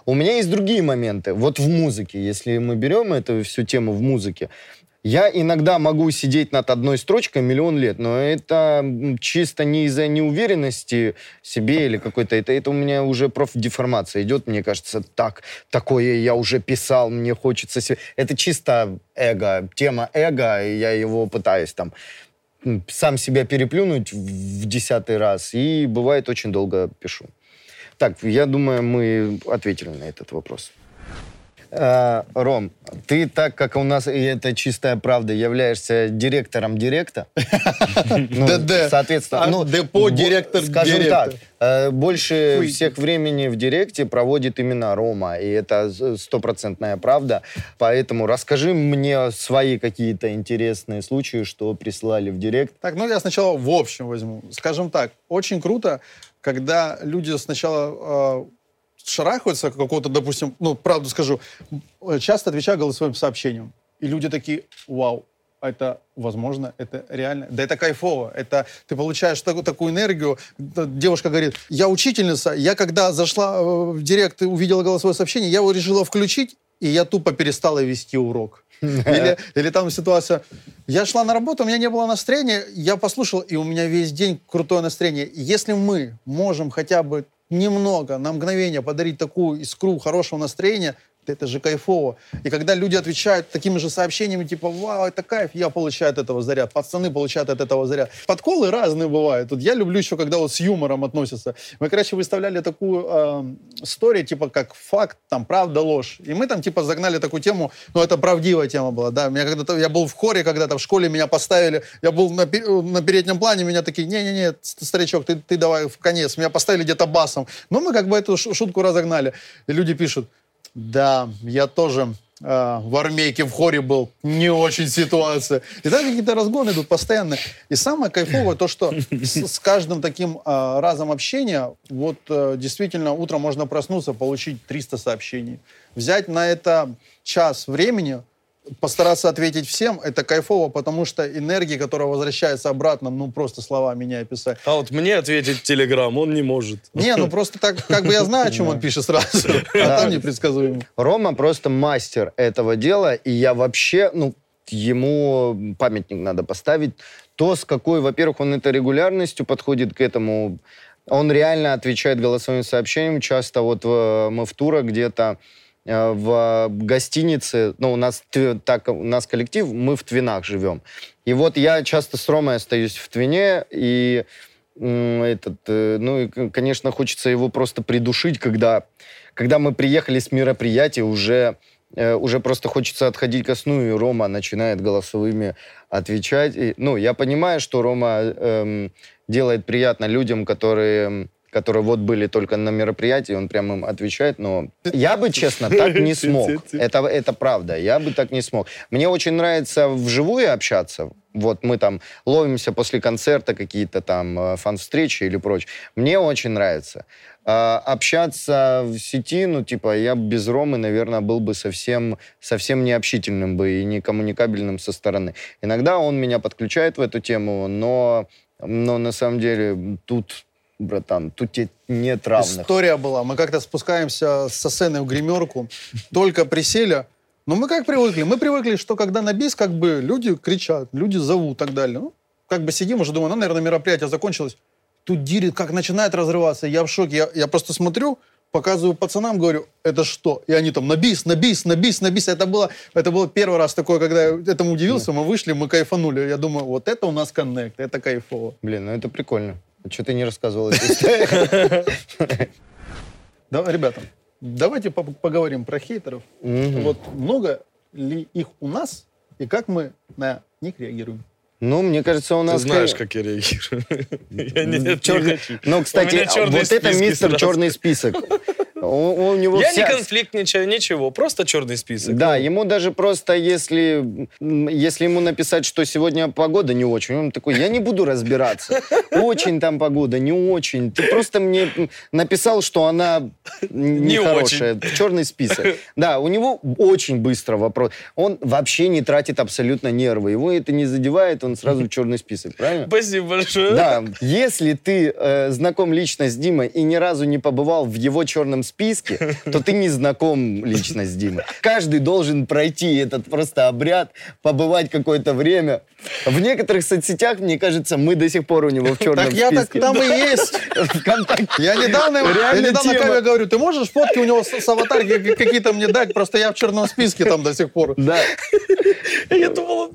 У меня есть другие моменты. Вот в музыке, если мы берем эту всю тему в музыке, Я иногда могу сидеть над одной строчкой миллион лет, но это чисто не из-за неуверенности в себе или какой-то... Это у меня уже профдеформация идет, мне кажется, так, такое я уже писал, мне хочется... Это чисто эго, тема эго, и я его пытаюсь там сам себя переплюнуть в 10-й раз, и бывает очень долго пишу. Так, я думаю, мы ответили на этот вопрос. Ром, ты, так как у нас, и это чистая правда, являешься директором директа, соответственно, депо-директор, скажем так, больше всех времени в директе проводит именно Рома, и это стопроцентная правда, поэтому расскажи мне свои какие-то интересные случаи, что прислали в директ. Так, ну я сначала в общем возьму. Скажем так, очень круто, когда люди сначала... шарахаются какого-то, допустим, ну, правду скажу, часто отвечаю голосовым сообщением. И люди такие: вау, это возможно, это реально. Да это кайфово, это ты получаешь такую энергию. Девушка говорит: я учительница, я когда зашла в директ и увидела голосовое сообщение, я его решила включить, и я тупо перестала вести урок. Или там ситуация: я шла на работу, у меня не было настроения, я послушала, и у меня весь день крутое настроение. Если мы можем хотя бы немного, на мгновение подарить такую искру хорошего настроения, это же кайфово. И когда люди отвечают такими же сообщениями, типа: вау, это кайф, я получаю от этого заряд, пацаны получают от этого заряд. Подколы разные бывают. Вот я люблю еще, когда вот с юмором относятся. Мы, короче, выставляли такую историю, типа, как факт, там, правда, ложь. И мы там, типа, загнали такую тему, ну, это правдивая тема была, да. Меня когда-то, я был в хоре когда-то, в школе меня поставили, я был на переднем плане, меня такие: не-не-не, старичок, ты давай в конец. Меня поставили где-то басом. Но мы как бы эту шутку разогнали. И люди пишут: да, я тоже в армейке, в хоре был. Не очень ситуация. И там какие-то разгоны идут постоянно. И самое кайфовое то, что с каждым таким разом общения вот действительно утром можно проснуться, получить 300 сообщений. Взять на это час времени, постараться ответить всем, это кайфово, потому что энергия, которая возвращается обратно, ну, просто словами не описать. А вот мне ответить Телеграм он не может. Не, ну, просто так, как бы я знаю, о чем он пишет сразу, а там непредсказуемо. Рома просто мастер этого дела, и я вообще, ну, ему памятник надо поставить. То, с какой, во-первых, он это регулярностью подходит к этому, он реально отвечает голосовым сообщениям. Часто вот мы в турах где-то в гостинице, ну, у нас коллектив, мы в Твинах живем. И вот я часто с Ромой остаюсь в Твине, и конечно, хочется его просто придушить, когда мы приехали с мероприятия, уже просто хочется отходить ко сну, и Рома начинает голосовыми отвечать. И, ну, я понимаю, что Рома делает приятно людям, которые вот были только на мероприятии, он прямо им отвечает, но я бы, честно, так не смог. Это правда, я бы так не смог. Мне очень нравится вживую общаться. Вот мы там ловимся после концерта, какие-то там фан-встречи или прочее. Мне очень нравится. Общаться в сети, ну, типа, я без Ромы, наверное, был бы совсем необщительным бы и некоммуникабельным со стороны. Иногда он меня подключает в эту тему, но на самом деле тут... Братан, тут нет равных. История была. Мы как-то спускаемся со сцены в гримерку, только присели. Но мы как привыкли? Мы привыкли, что когда на бис, как бы люди кричат, люди зовут и так далее. Ну, как бы сидим, уже думаю, наверное, мероприятие закончилось. Тут дирит, как начинает разрываться. Я в шоке. Я просто смотрю, показываю пацанам, говорю: это что? И они там: на бис. Это было первый раз такое, когда я этому удивился. Мы вышли, мы кайфанули. Я думаю, вот это у нас коннект, это кайфово. Блин, ну это прикольно. Что ты не рассказывал? Ребята, давайте поговорим про хейтеров. Вот много ли их у нас и как мы на них реагируем? Ну, мне кажется, у нас... Ты знаешь, как я реагирую. Я не хочу. Ну, кстати, вот это мистер черный список. У него я не конфликт, ничего, просто черный список. Да, ему даже просто, если ему написать, что сегодня погода не очень, он такой: я не буду разбираться. Очень там погода, не очень. Ты просто мне написал, что она нехорошая. Черный список. Да, у него очень быстро вопрос. Он вообще не тратит абсолютно нервы. Его это не задевает, он сразу в черный список, правильно? Спасибо большое. Да, если ты знаком лично с Димой и ни разу не побывал в его черном списке, списке, то ты не знаком лично с Димой. Каждый должен пройти этот просто обряд, побывать какое-то время. В некоторых соцсетях, мне кажется, мы до сих пор у него в черном списке. Так я так там и есть. Я недавно на камере говорю, ты можешь фотки у него с аватарки какие-то мне дать? Просто я в черном списке там до сих пор. Да.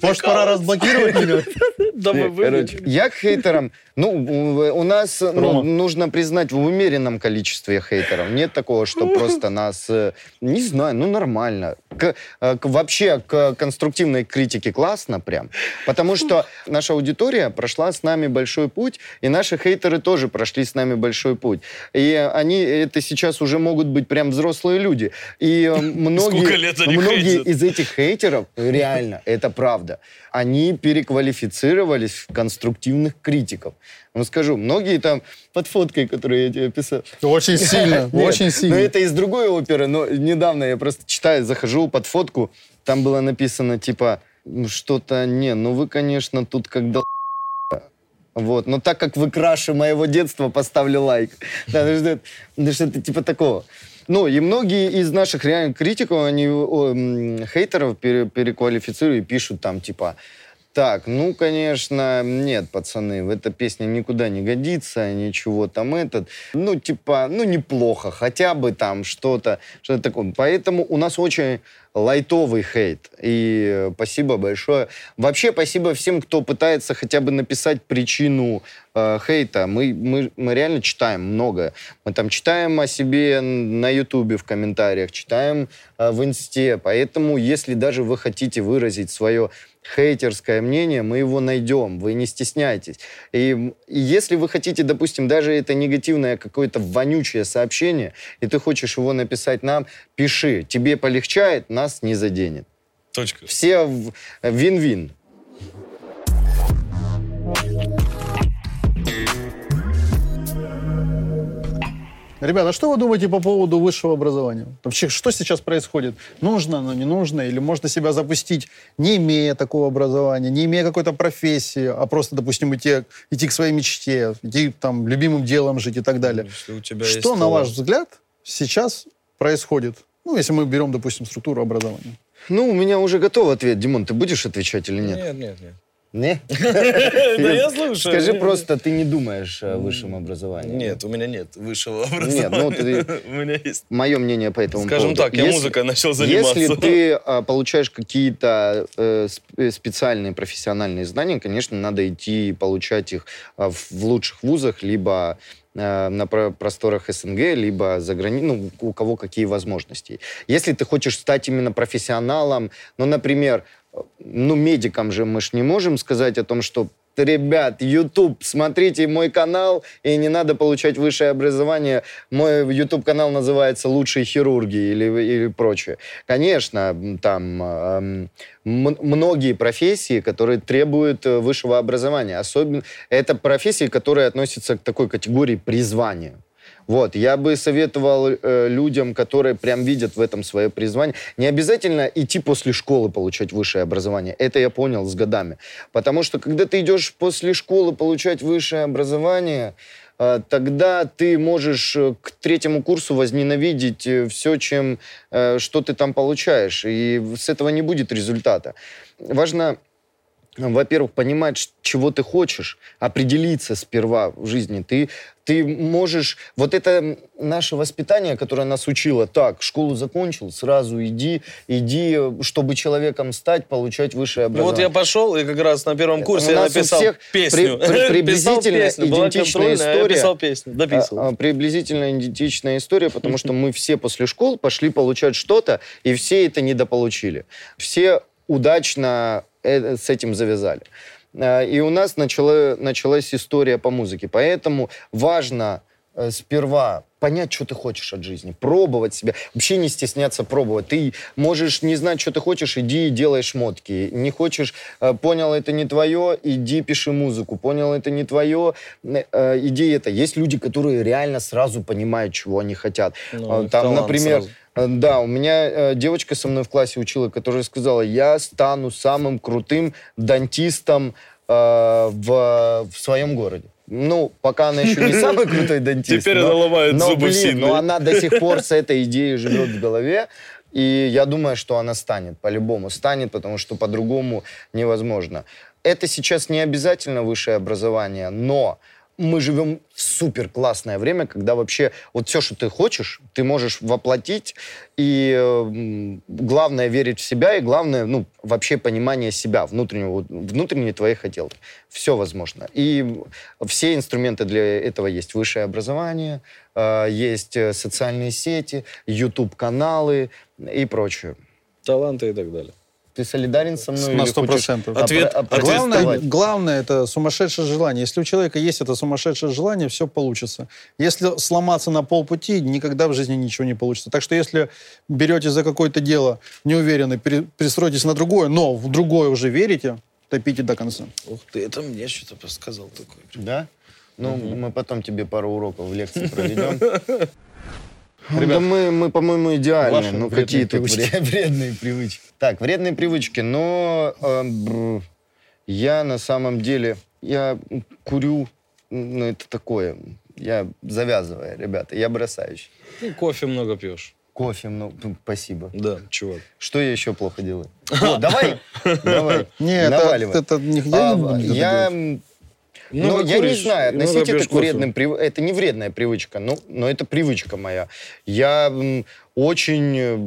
Может, пора разблокировать меня? Короче, я к хейтерам... Ну, у нас, нужно признать, в умеренном количестве хейтеров. Нет такого, что просто нас... Не знаю, ну, нормально. Вообще, к конструктивной критике классно прям. Потому что наша аудитория прошла с нами большой путь, и наши хейтеры тоже прошли с нами большой путь. И они это сейчас уже могут быть прям взрослые люди. И многие из этих хейтеров, реально, это правда, они переквалифицировались в конструктивных критиков. Ну, скажу, многие там под фоткой, которую я тебе писал. Очень сильно, очень сильно. Но это из другой оперы, но недавно я просто читаю, захожу под фотку, там было написано, типа, что-то, не, ну вы, конечно, тут как долб***. Вот, но так как вы краше моего детства, поставлю лайк. Да что-то типа такого. Ну, и многие из наших реальных критиков, они хейтеров переквалифицируют и пишут там, типа, так, ну, конечно, нет, пацаны, эта песня никуда не годится, ничего там этот. Ну, типа, ну, неплохо, хотя бы там что-то такое. Поэтому у нас очень лайтовый хейт. И спасибо большое. Вообще, спасибо всем, кто пытается хотя бы написать причину хейта. Мы реально читаем многое. Мы там читаем о себе на Ютубе в комментариях, читаем в Инсте. Поэтому, если даже вы хотите выразить свое хейтерское мнение, мы его найдем, вы не стесняйтесь. И если вы хотите, допустим, даже это негативное какое-то вонючее сообщение, и ты хочешь его написать нам, пиши. Тебе полегчает, нас не заденет. Точка. Все вин-вин. Ребята, что вы думаете по поводу высшего образования? Вообще, что сейчас происходит? Нужно, но не нужно? Или можно себя запустить, не имея такого образования, не имея какой-то профессии, а просто, допустим, идти к своей мечте, идти там любимым делом жить и так далее? Что, на ваш взгляд, сейчас происходит? Ну, если мы берем, допустим, структуру образования. Ну, у меня уже готов ответ. Димон, ты будешь отвечать или нет? Нет. Не? Да я слушаю. Скажи просто, ты не думаешь о высшем образовании. Нет, у меня нет высшего образования. Нет, ну у меня есть. Мое мнение по этому поводу. Скажем так, я музыкой начал заниматься. Если ты получаешь какие-то специальные профессиональные знания, конечно, надо идти и получать их в лучших вузах, либо на просторах СНГ, либо за границей, ну, у кого какие возможности. Если ты хочешь стать именно профессионалом, ну, например, ну, медикам же мы ж не можем сказать о том, что, ребят, YouTube, смотрите мой канал, и не надо получать высшее образование. Мой YouTube-канал называется «Лучшие хирурги» или прочее. Конечно, там многие профессии, которые требуют высшего образования. Особенно это профессии, которые относятся к такой категории призвания. Вот, я бы советовал людям, которые прям видят в этом свое призвание, не обязательно идти после школы получать высшее образование. Это я понял с годами. Потому что, когда ты идешь после школы получать высшее образование, тогда ты можешь к третьему курсу возненавидеть все, чем, что ты там получаешь. И с этого не будет результата. Важно, во-первых, понимать, чего ты хочешь, определиться сперва в жизни. Ты можешь... Вот это наше воспитание, которое нас учило. Так, школу закончил, сразу иди, чтобы человеком стать, получать высшее образование. Вот я пошел, и как раз на первом курсе я написал песню. Приблизительно идентичная история. Я писал песню, дописывал. Приблизительно идентичная история, потому что мы все после школ пошли получать что-то, и все это недополучили. Все удачно с этим завязали. И у нас началась история по музыке. Поэтому важно сперва понять, что ты хочешь от жизни, пробовать себя, вообще не стесняться пробовать. Ты можешь не знать, что ты хочешь, иди и делай шмотки. Не хочешь, понял, это не твое, иди пиши музыку. Понял, это не твое, иди это. Есть люди, которые реально сразу понимают, чего они хотят. Ну, там, например... Сразу. Да, у меня девочка со мной в классе учила, которая сказала, я стану самым крутым дантистом в своем городе. ну, пока она еще не самый крутой дантист. Теперь она ломает зубы сильно. Но она до сих пор с этой идеей живет в голове. И я думаю, что она станет, по-любому станет, потому что по-другому невозможно. Это сейчас не обязательно высшее образование, но мы живем в супер-классное время, когда вообще вот все, что ты хочешь, ты можешь воплотить. И главное — верить в себя, и главное, ну, вообще понимание себя, внутренней твоей хотелки. Все возможно. И все инструменты для этого есть. Высшее образование, есть социальные сети, YouTube-каналы и прочее. Таланты и так далее. Ты солидарен со мной? На 100%. Главное — это сумасшедшее желание. Если у человека есть это сумасшедшее желание, все получится. Если сломаться на полпути, никогда в жизни ничего не получится. Так что если берете за какое-то дело неуверенно, перестроитесь на другое, но в другое уже верите, топите до конца. Ух ты, это мне что-то подсказал такое. Да? Ну, мы потом тебе пару уроков в лекции проведем. Ребят, да мы, по-моему, идеальны. Ну, какие ты вредные привычки. Так, вредные привычки. Но я на самом деле... Я курю. Ну, это такое. Я завязываю, ребята. Я бросаюсь. Ну, кофе много пьешь. Кофе много. Спасибо. Да, чувак. Что я еще плохо делаю? О, давай. Нет, это нигде я... Ну, я не знаю, относить это к вредным привычкам. Это не вредная привычка, но это привычка моя. Я очень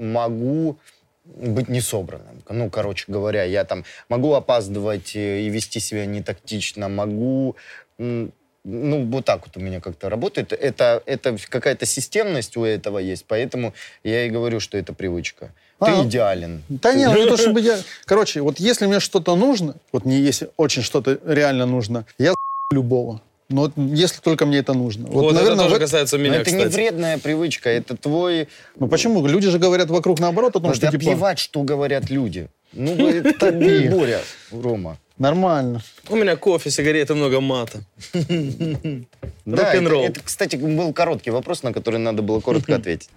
могу быть несобранным. Ну, короче говоря, я там могу опаздывать и вести себя нетактично, могу... Ну, вот так вот у меня как-то работает. Это какая-то системность у этого есть, поэтому я и говорю, что это привычка. Ты идеален. Да нет, не то чтобы я... Короче, вот если мне что-то нужно, вот мне если очень что-то реально нужно, я любого. Но если только мне это нужно. Вот наверное, это тоже касается меня, кстати. Это не вредная привычка, это твой... Ну почему? Люди же говорят вокруг наоборот о том, что типа... Плевать, что говорят люди. Ну, это не Боря, Рома. Нормально. У меня кофе, сигареты, много мата. Да, это, кстати, был короткий вопрос, на который надо было коротко ответить.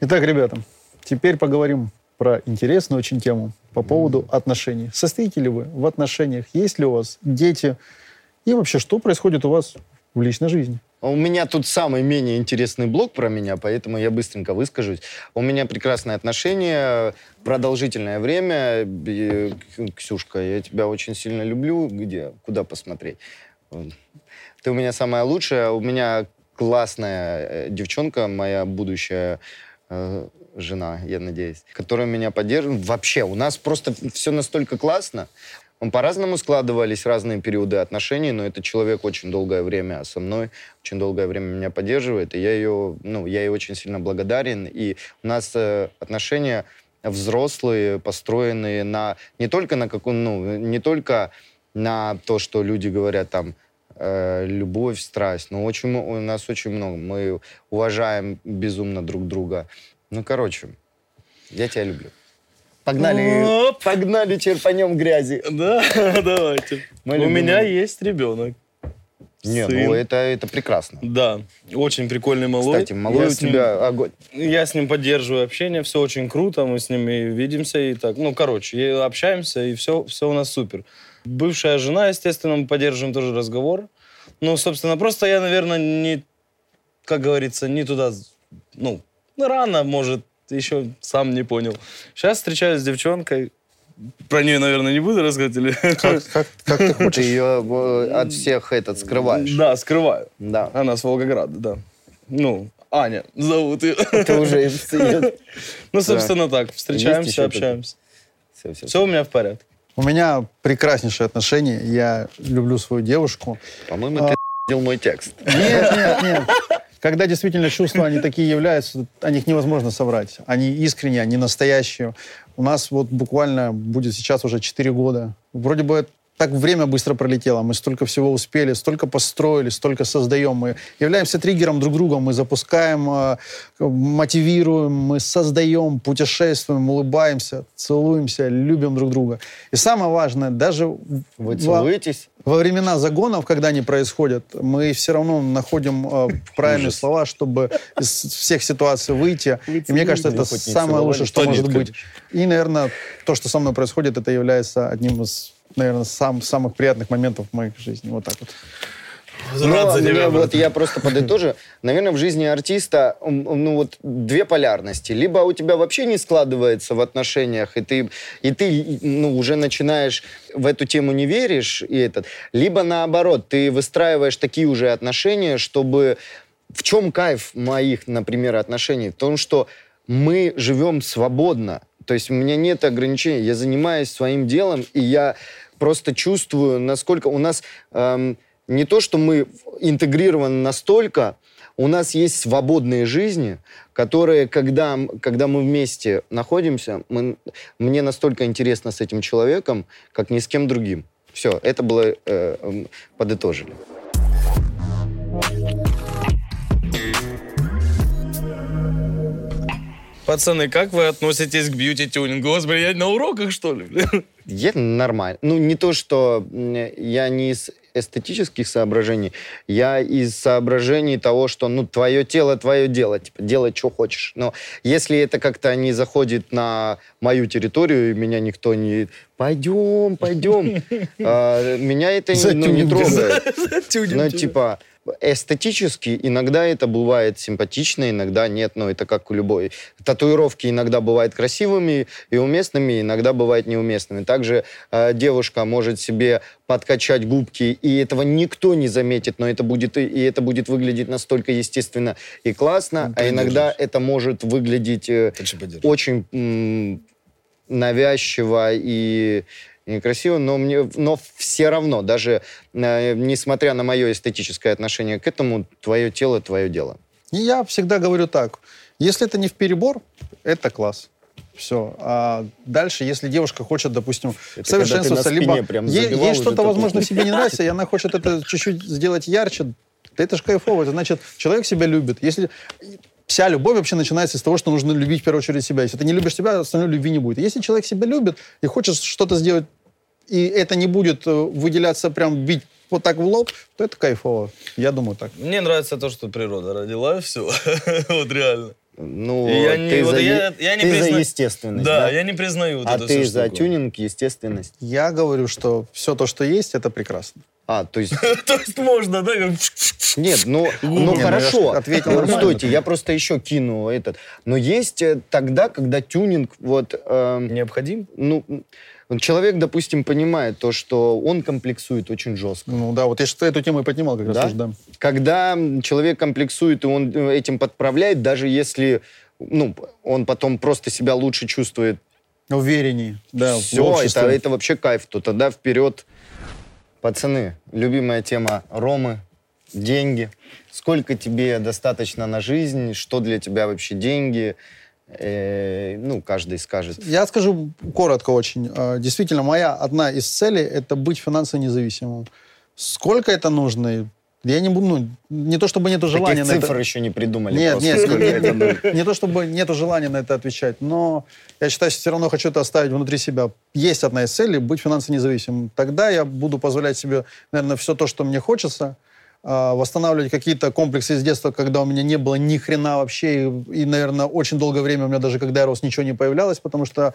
Итак, ребята, теперь поговорим про интересную очень тему по поводу отношений. Состоите ли вы в отношениях? Есть ли у вас дети? И вообще, что происходит у вас в личной жизни? У меня тут самый менее интересный блог про меня, поэтому я быстренько выскажусь. У меня прекрасные отношения, продолжительное время. Ксюшка, я тебя очень сильно люблю. Куда посмотреть? Ты у меня самая лучшая. У меня классная девчонка, моя будущая жена, я надеюсь, которая меня поддерживает. Вообще, у нас просто все настолько классно. По-разному складывались разные периоды отношений, но этот человек очень долгое время со мной, очень долгое время меня поддерживает, и я ей очень сильно благодарен. И у нас отношения взрослые, построенные не только на то, что люди говорят там любовь, страсть, но у нас очень много. Мы уважаем безумно друг друга. Ну, короче, я тебя люблю. Погнали, погнали, черпанем грязи. Да, давайте. У меня есть ребенок. Нет, ну это прекрасно. Да, очень прикольный малой. Кстати, малой у тебя огонь. Я с ним поддерживаю общение, все очень круто, мы с ним и видимся, и так. Ну, короче, общаемся, и все у нас супер. Бывшая жена, естественно, мы поддерживаем тоже разговор. Ну, собственно, просто я, наверное, не, как говорится, не туда, ну, рано, может, еще сам не понял. Сейчас встречаюсь с девчонкой. Про нее, наверное, не буду рассказывать. Или... Как ты хочешь? Ты ее от всех скрываешь. Да, скрываю. Да. Она с Волгограда, да. Ну, Аня зовут ее. Ты уже ее... Ну, собственно, так. Встречаемся, общаемся. Все у меня в порядке. У меня прекраснейшие отношения. Я люблю свою девушку. По-моему, ты ***л мой текст. Нет. Когда действительно чувства, они такие являются, о них невозможно соврать. Они искренние, они настоящие. У нас вот буквально будет сейчас уже 4 года. Вроде бы так время быстро пролетело. Мы столько всего успели, столько построили, столько создаем. Мы являемся триггером друг друга. Мы запускаем, мотивируем, мы создаем, путешествуем, улыбаемся, целуемся, любим друг друга. И самое важное, даже... Вы целуетесь? Во времена загонов, когда они происходят, мы все равно находим правильные слова, чтобы из всех ситуаций выйти. И мне кажется, это самое лучшее, что может быть. И, наверное, то, что со мной происходит, это является одним из наверное, самых приятных моментов в моей жизни. Вот так вот. Я просто подытожу. Наверное, в жизни артиста две полярности. Либо у тебя вообще не складывается в отношениях, и ты уже начинаешь в эту тему не веришь, либо наоборот, ты выстраиваешь такие уже отношения, чтобы... В чем кайф моих, например, отношений? В том, что мы живем свободно. То есть у меня нет ограничений. Я занимаюсь своим делом, и я просто чувствую, насколько у нас... Не то, что мы интегрированы настолько, у нас есть свободные жизни, которые, когда мы вместе находимся, мне настолько интересно с этим человеком, как ни с кем другим. Все, это было подытожили. Пацаны, как вы относитесь к бьюти-тюнингу? У вас, блядь, на уроках, что ли? Я нормально. Не то, что я не из эстетических соображений, я из соображений того, что, твое тело, твое дело, делай, что хочешь. Но если это как-то не заходит на мою территорию, и меня никто не... Пойдем. Меня это не трогает. Но, эстетически иногда это бывает симпатично, иногда нет, но это как у любой. Татуировки иногда бывают красивыми и уместными, иногда бывают неуместными. Также девушка может себе подкачать губки, и этого никто не заметит, но это будет выглядеть настолько естественно и классно, а иногда это может выглядеть очень навязчиво и... некрасиво, но все равно, даже несмотря на мое эстетическое отношение к этому, твое тело, твое дело. Я всегда говорю так, если это не в перебор, это класс. Все. А дальше, если девушка хочет, допустим, совершенствоваться, либо ей что-то, возможно, в себе не нравится, и она хочет это чуть-чуть сделать ярче, это же кайфово, это значит, человек себя любит. Если... Вся любовь вообще начинается из того, что нужно любить в первую очередь себя. Если ты не любишь себя, остальной любви не будет. Если человек себя любит и хочет что-то сделать, и это не будет выделяться, прям бить вот так в лоб, то это кайфово. Я думаю так. Мне нравится то, что природа родила, и все. Вот реально. Я не за естественность. Да, я не признаю это все. А ты за тюнинг, естественность. Я говорю, что все то, что есть, это прекрасно. То есть можно, да? Нет, хорошо. Стойте, я просто еще кину этот. Но есть тогда, когда тюнинг необходим? Человек, допустим, понимает то, что он комплексует очень жестко. Я что эту тему и поднимал как раз. Да? Когда человек комплексует, и он этим подправляет, даже если он потом просто себя лучше чувствует. Увереннее. Да, все, это вообще кайф. То тогда вперед. Пацаны, любимая тема Ромы – деньги. Сколько тебе достаточно на жизнь? Что для тебя вообще деньги? Каждый скажет. Я скажу коротко очень. Действительно, моя одна из целей – это быть финансово независимым. Сколько это нужно? Я не буду, не то чтобы нету желания на это... цифр еще не придумали. Нет, не то чтобы нету желания на это отвечать, но я считаю, что все равно хочу это оставить внутри себя. Есть одна из целей — быть финансово независимым. Тогда я буду позволять себе, наверное, все то, что мне хочется, восстанавливать какие-то комплексы из детства, когда у меня не было ни хрена вообще, и, наверное, очень долгое время у меня даже, когда я рос, ничего не появлялось, потому что,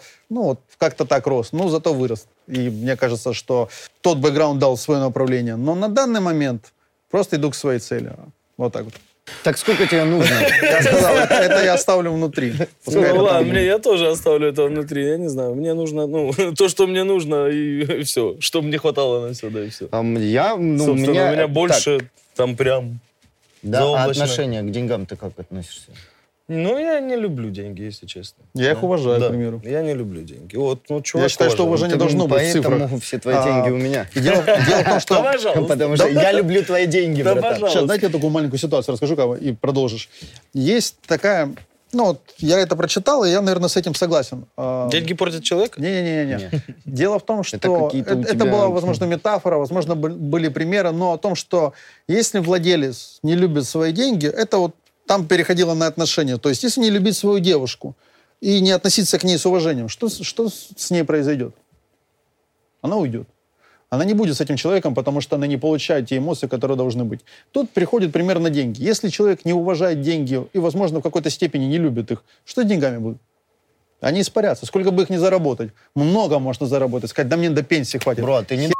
как-то так рос, зато вырос. И мне кажется, что тот бэкграунд дал свое направление. Но на данный момент просто иду к своей цели. Вот так вот. Так сколько тебе нужно? Я сказал, это я оставлю внутри. Ладно, я тоже оставлю это внутри. Я не знаю, мне нужно, то, что мне нужно, и все. Что мне хватало на все, да, и все. Собственно, у меня больше, там прям... Да, а отношение к деньгам ты как относишься? Я не люблю деньги, если честно. Я их уважаю, к примеру. Я не люблю деньги. Я считаю, что уважение должно быть в цифрах. Поэтому все твои деньги у меня. Дело в том, что... Потому что я люблю твои деньги, братан. Сейчас, дайте я такую маленькую ситуацию расскажу, и продолжишь. Есть такая... я это прочитал, и я, наверное, с этим согласен. Деньги портят человека? Не. Дело в том, что... Это была, возможно, метафора, возможно, были примеры, но о том, что если владелец не любит свои деньги, это там переходило на отношения. То есть, если не любить свою девушку и не относиться к ней с уважением, что с ней произойдет? Она уйдет. Она не будет с этим человеком, потому что она не получает те эмоции, которые должны быть. Тут приходит пример на деньги. Если человек не уважает деньги и, возможно, в какой-то степени не любит их, что с деньгами будет? Они испарятся. Сколько бы их не заработать. Много можно заработать. Сказать, да мне до пенсии хватит. Бро, ты не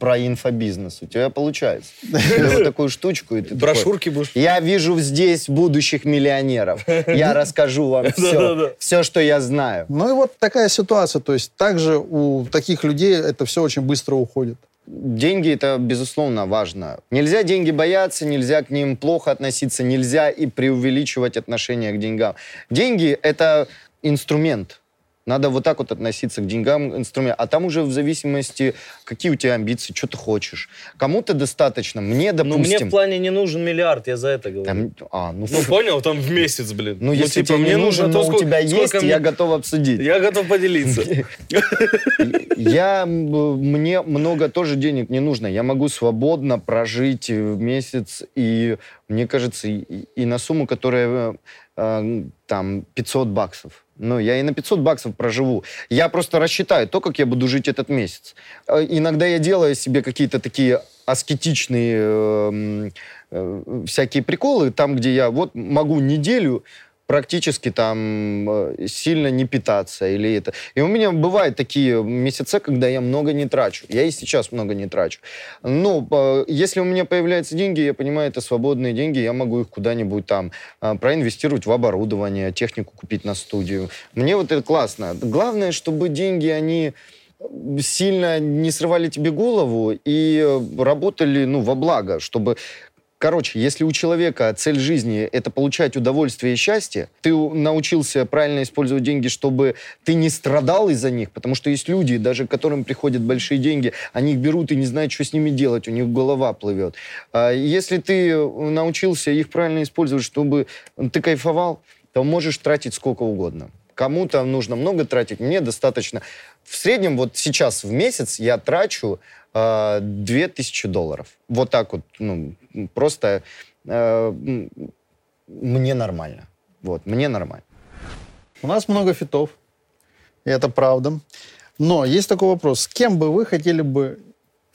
про инфобизнес. У тебя получается. Вот такую штучку. Брошюрки будешь. Я вижу здесь будущих миллионеров. Я расскажу вам все. Все, что я знаю. Ну и вот такая ситуация. То есть также у таких людей это все очень быстро уходит. Деньги — это, безусловно, важно. Нельзя деньги бояться, нельзя к ним плохо относиться, нельзя и преувеличивать отношение к деньгам. Деньги — это инструмент. Надо вот так вот относиться к деньгам, инструмент. А там уже в зависимости, какие у тебя амбиции, что ты хочешь. Кому-то достаточно, мне, допустим... Ну, мне в плане не нужен миллиард, я за это говорю. Там, понял, там в месяц, блин. Ну, если типа, тебе мне нужен, то сколько, у тебя есть, мне... я готов обсудить. Я готов поделиться. Мне много тоже денег не нужно. Я могу свободно прожить в месяц и, мне кажется, и на сумму, которая там $500. Ну, я и на $500 проживу. Я просто рассчитаю то, как я буду жить этот месяц. Иногда я делаю себе какие-то такие аскетичные всякие приколы, там, где я вот могу неделю практически там сильно не питаться или это. И у меня бывают такие месяцы, когда я много не трачу. Я и сейчас много не трачу. Но если у меня появляются деньги, я понимаю, это свободные деньги, я могу их куда-нибудь там проинвестировать в оборудование, технику купить на студию. Мне вот это классно. Главное, чтобы деньги, они сильно не срывали тебе голову и работали, ну, во благо, чтобы... Короче, если у человека цель жизни — это получать удовольствие и счастье, ты научился правильно использовать деньги, чтобы ты не страдал из-за них, потому что есть люди, даже которым приходят большие деньги, они их берут и не знают, что с ними делать, у них голова плывет. Если ты научился их правильно использовать, чтобы ты кайфовал, то можешь тратить сколько угодно. Кому-то нужно много тратить, мне достаточно. В среднем вот сейчас в месяц я трачу $2000. Вот так вот, ну, просто мне нормально. Вот, мне нормально. У нас много фитов, и это правда. Но есть такой вопрос. С кем бы вы хотели бы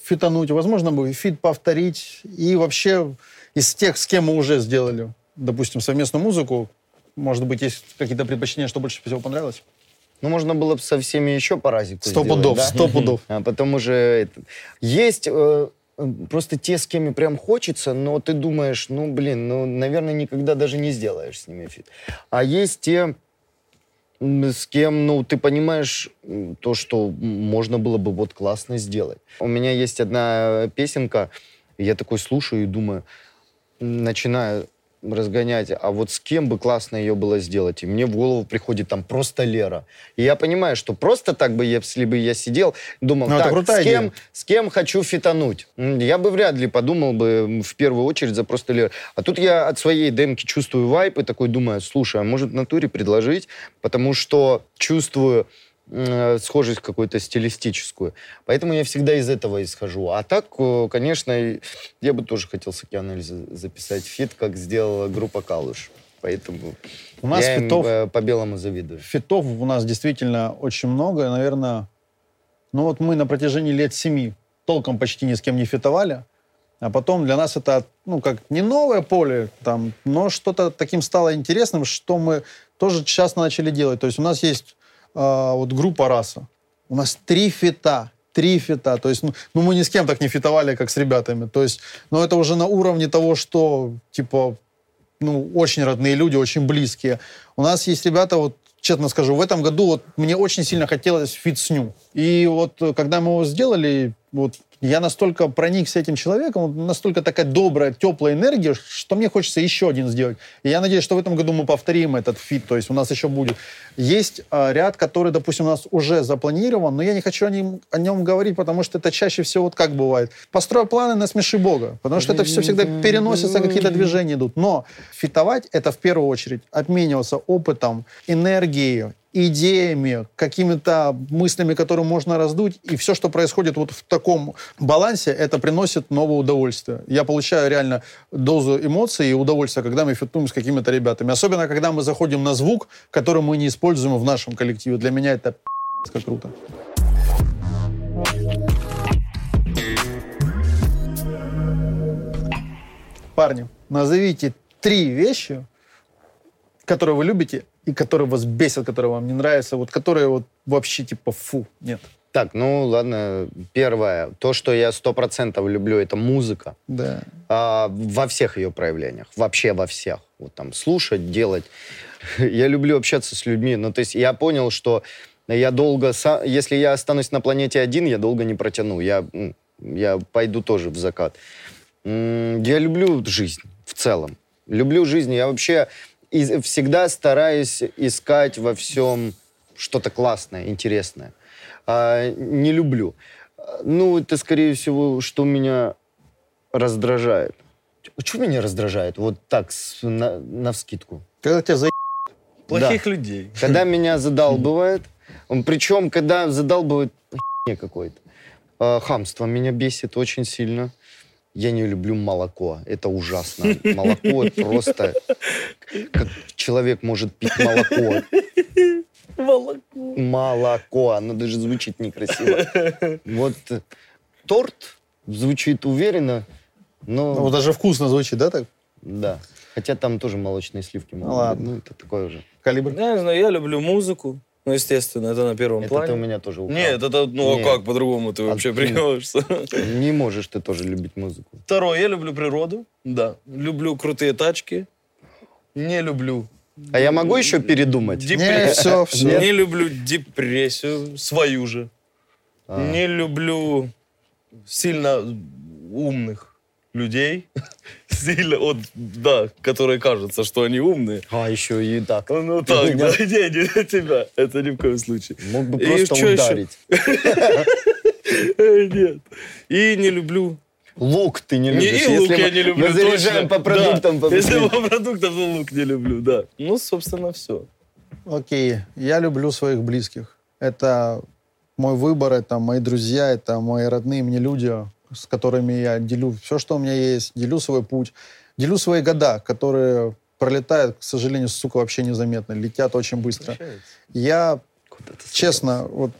фитануть? Возможно, бы фит повторить? И вообще из тех, с кем мы уже сделали, допустим, совместную музыку, может быть, есть какие-то предпочтения, что больше всего понравилось? Ну, можно было бы со всеми еще по разику сделать. 100 пудов, да? 100 пудов. А потом уже... Есть просто те, с кем прям хочется, но ты думаешь, ну, блин, ну, наверное, никогда даже не сделаешь с ними фит. А есть те, с кем, ну, ты понимаешь то, что можно было бы вот классно сделать. У меня есть одна песенка, я такой слушаю и думаю, начинаю... разгонять, а вот с кем бы классно ее было сделать. И мне в голову приходит там просто Лера. И я понимаю, что просто так бы, если бы я сидел, думал, так, с кем хочу фитануть. Я бы вряд ли подумал бы в первую очередь за просто Леру. А тут я от своей демки чувствую вайп и такой думаю, слушай, а может в натуре предложить? Потому что чувствую схожесть какую-то стилистическую. Поэтому я всегда из этого исхожу. А так, конечно, я бы тоже хотел с Океан Эльзы записать фит, как сделала группа «Калуш». Поэтому у нас я фитов, им по-белому завидую. Фитов у нас действительно очень много. Наверное, ну вот мы на протяжении лет 7 толком почти ни с кем не фитовали. А потом для нас это, ну, как не новое поле, там, но что-то таким стало интересным, что мы тоже часто начали делать. То есть у нас есть вот группа «Раса». У нас 3 фита. То есть, ну, мы ни с кем так не фитовали, как с ребятами. То есть, ну, это уже на уровне того, что, типа, ну, очень родные люди, очень близкие. У нас есть ребята, вот, честно скажу, в этом году вот мне очень сильно хотелось фит с Ню. И вот, когда мы его сделали, вот, я настолько проникся этим человеком, настолько такая добрая, теплая энергия, что мне хочется еще один сделать. И я надеюсь, что в этом году мы повторим этот фит, то есть у нас еще будет. Есть ряд, который, допустим, у нас уже запланирован, но я не хочу о нем говорить, потому что это чаще всего вот как бывает. Построю планы, насмеши Бога, потому что это все всегда переносится, какие-то движения идут. Но фитовать — это в первую очередь обмениваться опытом, энергией, идеями, какими-то мыслями, которые можно раздуть. И все, что происходит вот в таком балансе, это приносит новое удовольствие. Я получаю реально дозу эмоций и удовольствия, когда мы фитуем с какими-то ребятами. Особенно, когда мы заходим на звук, который мы не используем в нашем коллективе. Для меня это как круто. Парни, назовите 3 вещи, которые вы любите и которые вас бесят, которые вам не нравятся, вот которые вот вообще типа фу, нет. Так, ну ладно, первое. То, что я 100% люблю, это музыка. Да. Во всех ее проявлениях. Вообще во всех. Вот там слушать, делать. Я люблю общаться с людьми. Ну, то есть я понял, что я долго... Если я останусь на планете один, я долго не протяну. Я пойду тоже в закат. Я люблю жизнь в целом. Люблю жизнь. Я вообще всегда стараюсь искать во всем что-то классное, интересное. Не люблю. Ну, это, скорее всего, что меня раздражает. Что меня раздражает? Вот так, навскидку. Когда тебя плохих да. людей. Когда меня задалбывает. Причем, когда задалбывает какой-то. Хамство меня бесит очень сильно. Я не люблю молоко. Это ужасно. Молоко просто... Как человек может пить молоко? Молоко. Оно даже звучит некрасиво. Вот торт звучит уверенно, но... Ну, даже вкусно звучит, да, так? Да. Хотя там тоже молочные сливки. Ну, ладно. Ну, это такое уже. Калибр? Я не знаю, я люблю музыку. Ну, естественно, это на первом плане. Это ты у меня тоже украл. Нет, это, ну, нет. А как по-другому ты вообще приемаешься? Не можешь ты тоже любить музыку. Второе, я люблю природу, да. Люблю крутые тачки. Не люблю... А я могу еще передумать? Нет, все. Не люблю депрессию, свою же. Не люблю сильно умных людей. Сильно, вот, да, которые кажутся, что они умные. А, еще и так. Ну так, да, не тебя. Это ни в коем случае. Мог бы просто ударить. Нет. И не люблю... Лук ты не любишь. И лук я не люблю. Мы заряжаем по продуктам. Да. Если по продуктам, то лук не люблю, да. Ну, собственно, все. Окей. Я люблю своих близких. Это мой выбор, это мои друзья, это мои родные мне люди, с которыми я делю все, что у меня есть, делю свой путь, делю свои года, которые пролетают, к сожалению, сука, вообще незаметно, летят очень быстро. Я, честно, вот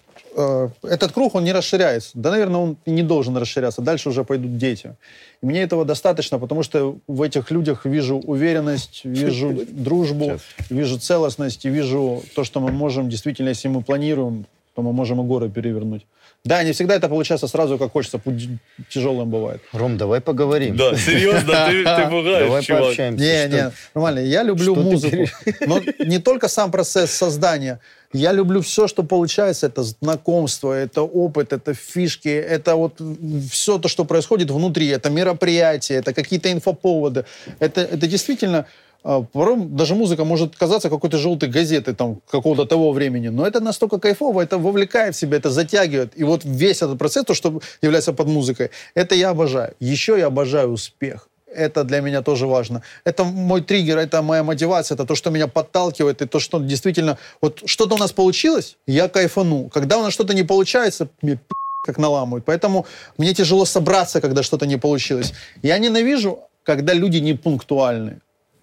этот круг, он не расширяется. Да, наверное, он и не должен расширяться. Дальше уже пойдут дети. И мне этого достаточно, потому что в этих людях вижу уверенность, вижу дружбу, вижу целостность и вижу то, что мы можем действительно, если мы планируем, то мы можем и горы перевернуть. Да, не всегда это получается сразу, как хочется. Путь тяжелым бывает. Ром, давай поговорим. Да, серьезно, ты пугаешь, давай чувак. Пообщаемся. Не, нормально. Я люблю музыку. Но не только сам процесс создания. Я люблю все, что получается. Это знакомство, это опыт, это фишки, это вот все то, что происходит внутри. Это мероприятия, это какие-то инфоповоды. Это действительно... Порой даже музыка может казаться какой-то желтой газетой там, какого-то того времени, но это настолько кайфово, это вовлекает в себя, это затягивает. И вот весь этот процесс, то, что является под музыкой, это я обожаю. Еще я обожаю успех. Это для меня тоже важно. Это мой триггер, это моя мотивация, это то, что меня подталкивает, и то, что действительно... Вот что-то у нас получилось, я кайфану. Когда у нас что-то не получается, мне как наламывают. Поэтому мне тяжело собраться, когда что-то не получилось. Я ненавижу, когда люди не пунктуальны.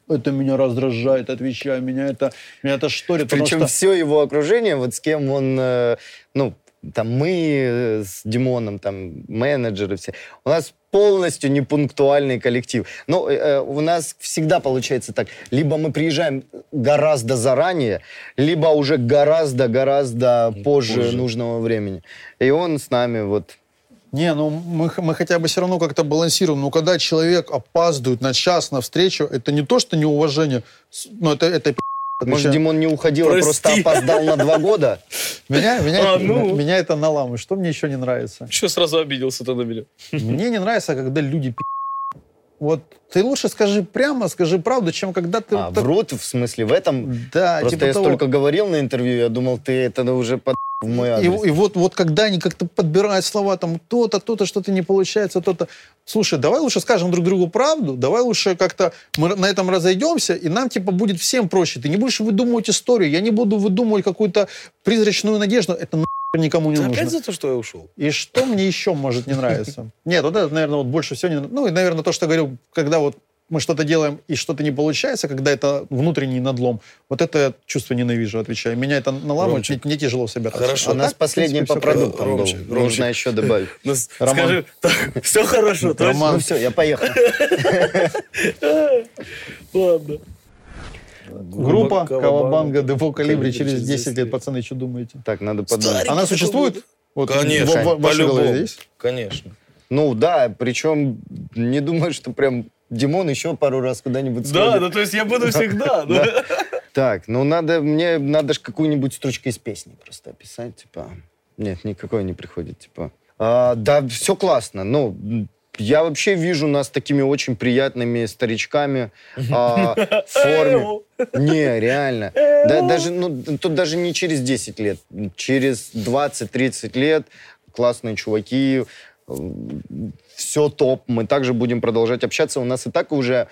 Это меня раздражает, отвечаю, меня это шторит. Причем что... все его окружение, вот с кем он, ну, там мы с Димоном, там менеджеры все, у нас полностью непунктуальный коллектив. Но у нас всегда получается так, либо мы приезжаем гораздо заранее, либо уже гораздо позже нужного времени. И он с нами вот... Не, ну мы хотя бы все равно как-то балансируем. Но когда человек опаздывает на час, на встречу, это не то, что неуважение, но это Может, Димон не уходил, а просто опоздал на 2 года? Меня это наламывает. Что мне еще не нравится? Что сразу обиделся-то на меня? Мне не нравится, когда люди Вот ты лучше скажи прямо, скажи правду, чем когда ты... А, так... врут, в смысле, в этом? Да, просто типа я того... столько говорил на интервью, я думал, ты это уже в мой адрес. И вот когда они как-то подбирают слова, там, то-то, то-то, что-то не получается, то-то... Слушай, давай лучше скажем друг другу правду, давай лучше как-то мы на этом разойдемся, и нам, типа, будет всем проще. Ты не будешь выдумывать историю, я не буду выдумывать какую-то призрачную надежду. Это никому не нужно. Опять за то, что я ушел. И что мне еще может не нравиться? Нет, вот это, наверное, вот больше всего не... Ну, и, наверное, то, что я говорил, когда вот мы что-то делаем, и что-то не получается, когда это внутренний надлом. Вот это чувство ненавижу, отвечаю. Меня это наламывает, мне тяжело себя. Хорошо. У нас последний по продуктам был. Нужно еще добавить. Скажи, все хорошо. Роман, все, я поехал. Ладно. Группа Кавабанга Депо Колибри через 10 лет. Пацаны, что думаете? Так, надо подумать. Она существует? Вот, конечно, в вашей голове есть? Конечно. Ну да, причем не думаю, что прям Димон еще пару раз куда-нибудь сходит. Да, ну то есть я буду всегда. Так, ну мне надо же какую-нибудь строчку из песни просто описать, типа. Нет, никакой не приходит, типа. Да, все классно, ну... Я вообще вижу нас такими очень приятными старичками в форме. Не, реально. Тут даже не через 10 лет. Через 20-30 лет классные чуваки. Все топ. Мы также будем продолжать общаться. У нас и так уже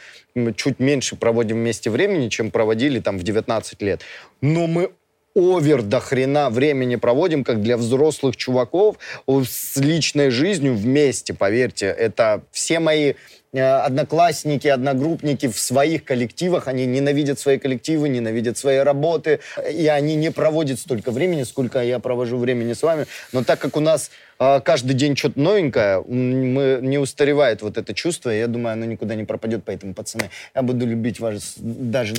чуть меньше проводим вместе времени, чем проводили там в 19 лет. Но мы овер до хрена времени проводим, как для взрослых чуваков, с личной жизнью вместе, поверьте. Это все мои одноклассники, одногруппники в своих коллективах, они ненавидят свои коллективы, ненавидят свои работы, и они не проводят столько времени, сколько я провожу времени с вами. Но так как у нас каждый день что-то новенькое, не устаревает вот это чувство, я думаю, оно никуда не пропадет, поэтому, пацаны, я буду любить вас даже...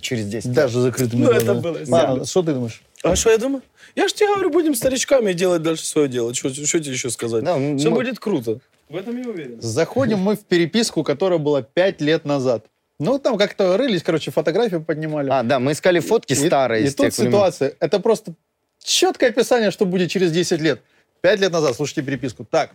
через 10 лет. Даже закрытыми глазами. Ладно, что ты думаешь? А что я думаю? Я же тебе говорю, будем старичками делать дальше свое дело. Что тебе еще сказать? Да, все будет круто. В этом я уверен. Заходим мы в переписку, которая была 5 лет назад. Ну, там как-то рылись, короче, фотографии поднимали. А, да, мы искали фотки старые. И тут ситуация. Это просто четкое описание, что будет через 10 лет. 5 лет назад, слушайте переписку. Так,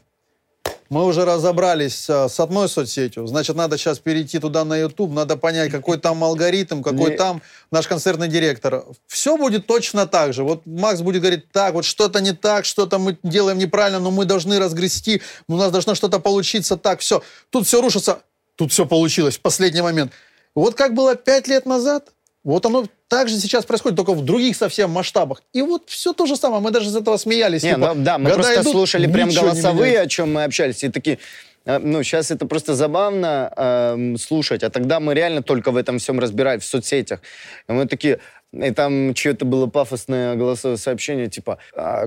мы уже разобрались с одной соцсетью, значит, надо сейчас перейти туда на YouTube, надо понять, какой там алгоритм, какой там наш концертный директор. Все будет точно так же. Вот Макс будет говорить, так, вот что-то не так, что-то мы делаем неправильно, но мы должны разгрести, у нас должно что-то получиться, так, все. Тут все рушится, тут все получилось в последний момент. Вот как было 5 лет назад, вот оно... Так же сейчас происходит, только в других совсем масштабах. И вот все то же самое. Мы даже из этого смеялись. Не, типа, да, мы просто идут, слушали прям голосовые, о чем мы общались. И такие, ну, сейчас это просто забавно слушать. А тогда мы реально только в этом всем разбирались, в соцсетях. И мы такие... И там чье-то было пафосное голосовое сообщение, типа,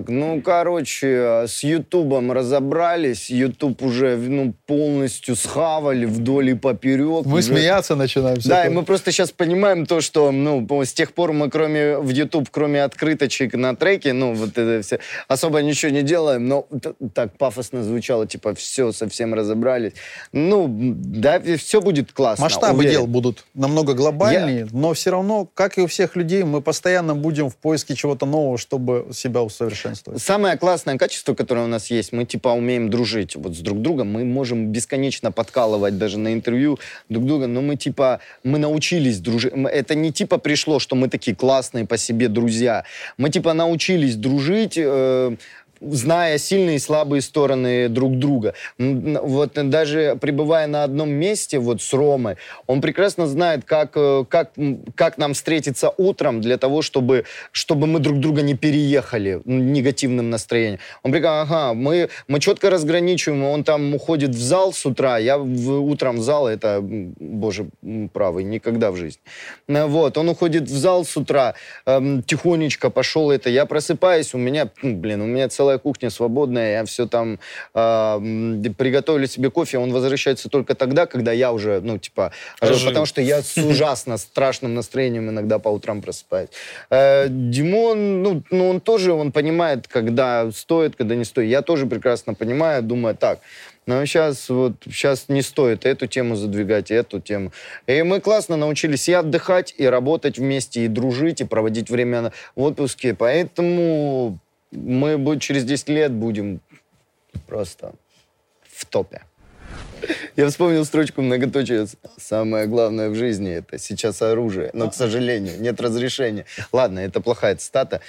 ну, короче, с Ютубом разобрались, Ютуб уже, ну, полностью схавали вдоль и поперек. Мы уже... смеяться начинаем. Да, и мы просто сейчас понимаем то, что, ну, с тех пор мы кроме в Ютуб, кроме открыточек на треке, ну, вот это все, особо ничего не делаем, но так пафосно звучало, типа, все, совсем разобрались. Ну, да, все будет классно. Масштабы дел будут намного глобальнее, но все равно, как и у всех людей, мы постоянно будем в поиске чего-то нового, чтобы себя усовершенствовать. Самое классное качество, которое у нас есть, мы типа умеем дружить вот с друг другом, мы можем бесконечно подкалывать даже на интервью друг друга, но мы типа, мы научились дружить. Это не типа пришло, что мы такие классные по себе друзья. Мы типа научились дружить, зная сильные и слабые стороны друг друга. Вот даже пребывая на одном месте, вот с Ромой, он прекрасно знает, как нам встретиться утром для того, чтобы мы друг друга не переехали негативным настроением. Он прекрасно, ага, мы четко разграничиваем, он там уходит в зал с утра, я утром в зал, это, боже правый, никогда в жизни. Вот, он уходит в зал с утра, тихонечко пошел это, я просыпаюсь, у меня целая кухня свободная, я все там приготовлю себе кофе, он возвращается только тогда, когда я уже, ну, типа, потому что я с ужасно страшным настроением иногда по утрам просыпаюсь. Димон, ну, он тоже, он понимает, когда стоит, когда не стоит. Я тоже прекрасно понимаю, думаю, так, но сейчас не стоит эту тему задвигать, эту тему. И мы классно научились и отдыхать, и работать вместе, и дружить, и проводить время в отпуске, поэтому... Мы через 10 лет будем просто в топе. Я вспомнил строчку «Многоточие». Самое главное в жизни — это сейчас оружие. Но, к сожалению, нет разрешения. Ладно, это плохая цитата.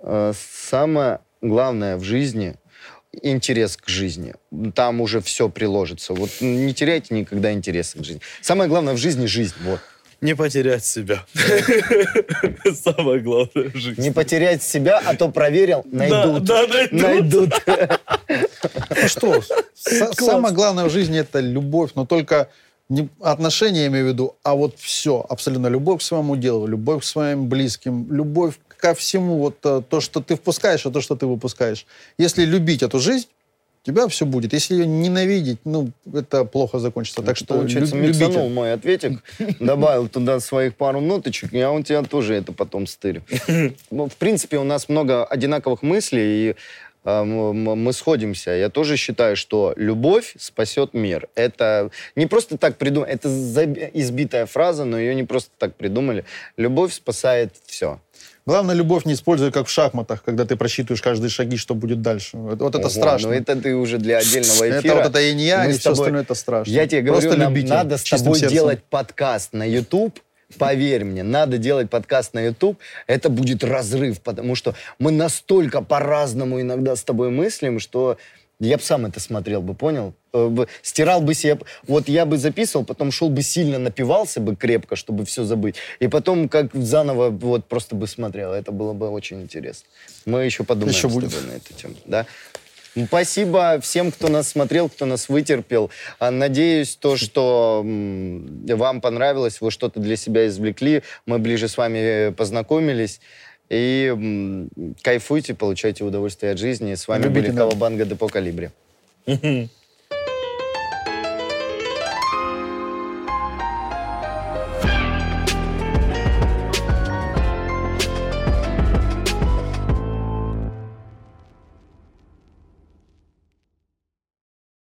Самое главное в жизни — интерес к жизни. Там уже все приложится. Вот не теряйте никогда интереса к жизни. Самое главное в жизни — жизнь. Вот. Не потерять себя. Самое главное в жизни. Не потерять себя, а то проверил, найдут. Найдут. Ну что, самое главное в жизни — это любовь, но только не отношения, я имею в виду, а вот все, абсолютно любовь к своему делу, любовь к своим близким, любовь ко всему, вот то, что ты впускаешь, а то, что ты выпускаешь. Если любить эту жизнь, у тебя все будет. Если ее ненавидеть, это плохо закончится. Так что получается, миксанул мой ответик, добавил туда своих пару ноточек, а он тебя тоже это потом стырил. Ну, в принципе, у нас много одинаковых мыслей, и мы сходимся. Я тоже считаю, что любовь спасет мир. Это не просто так придумали. Это избитая фраза, но ее не просто так придумали. Любовь спасает все. Главное, любовь не используй, как в шахматах, когда ты просчитываешь каждые шаги, что будет дальше. Вот это страшно. Но это ты уже для отдельного эфира. Это и не я, и все остальное это страшно. Я тебе говорю, нам надо с тобой делать подкаст на YouTube. Поверь мне, надо делать подкаст на YouTube. Это будет разрыв, потому что мы настолько по-разному иногда с тобой мыслим, что я бы сам это смотрел бы, понял? Стирал бы себе... Вот я бы записывал, потом шел бы сильно, напивался бы крепко, чтобы все забыть. И потом как заново вот просто бы смотрел. Это было бы очень интересно. Мы еще подумаем еще будет с тобой на эту тему. Да? Спасибо всем, кто нас смотрел, кто нас вытерпел. Надеюсь, то, что вам понравилось, вы что-то для себя извлекли. Мы ближе с вами познакомились. И кайфуйте, получайте удовольствие от жизни. С вами были Кавабанга Депо Колибри.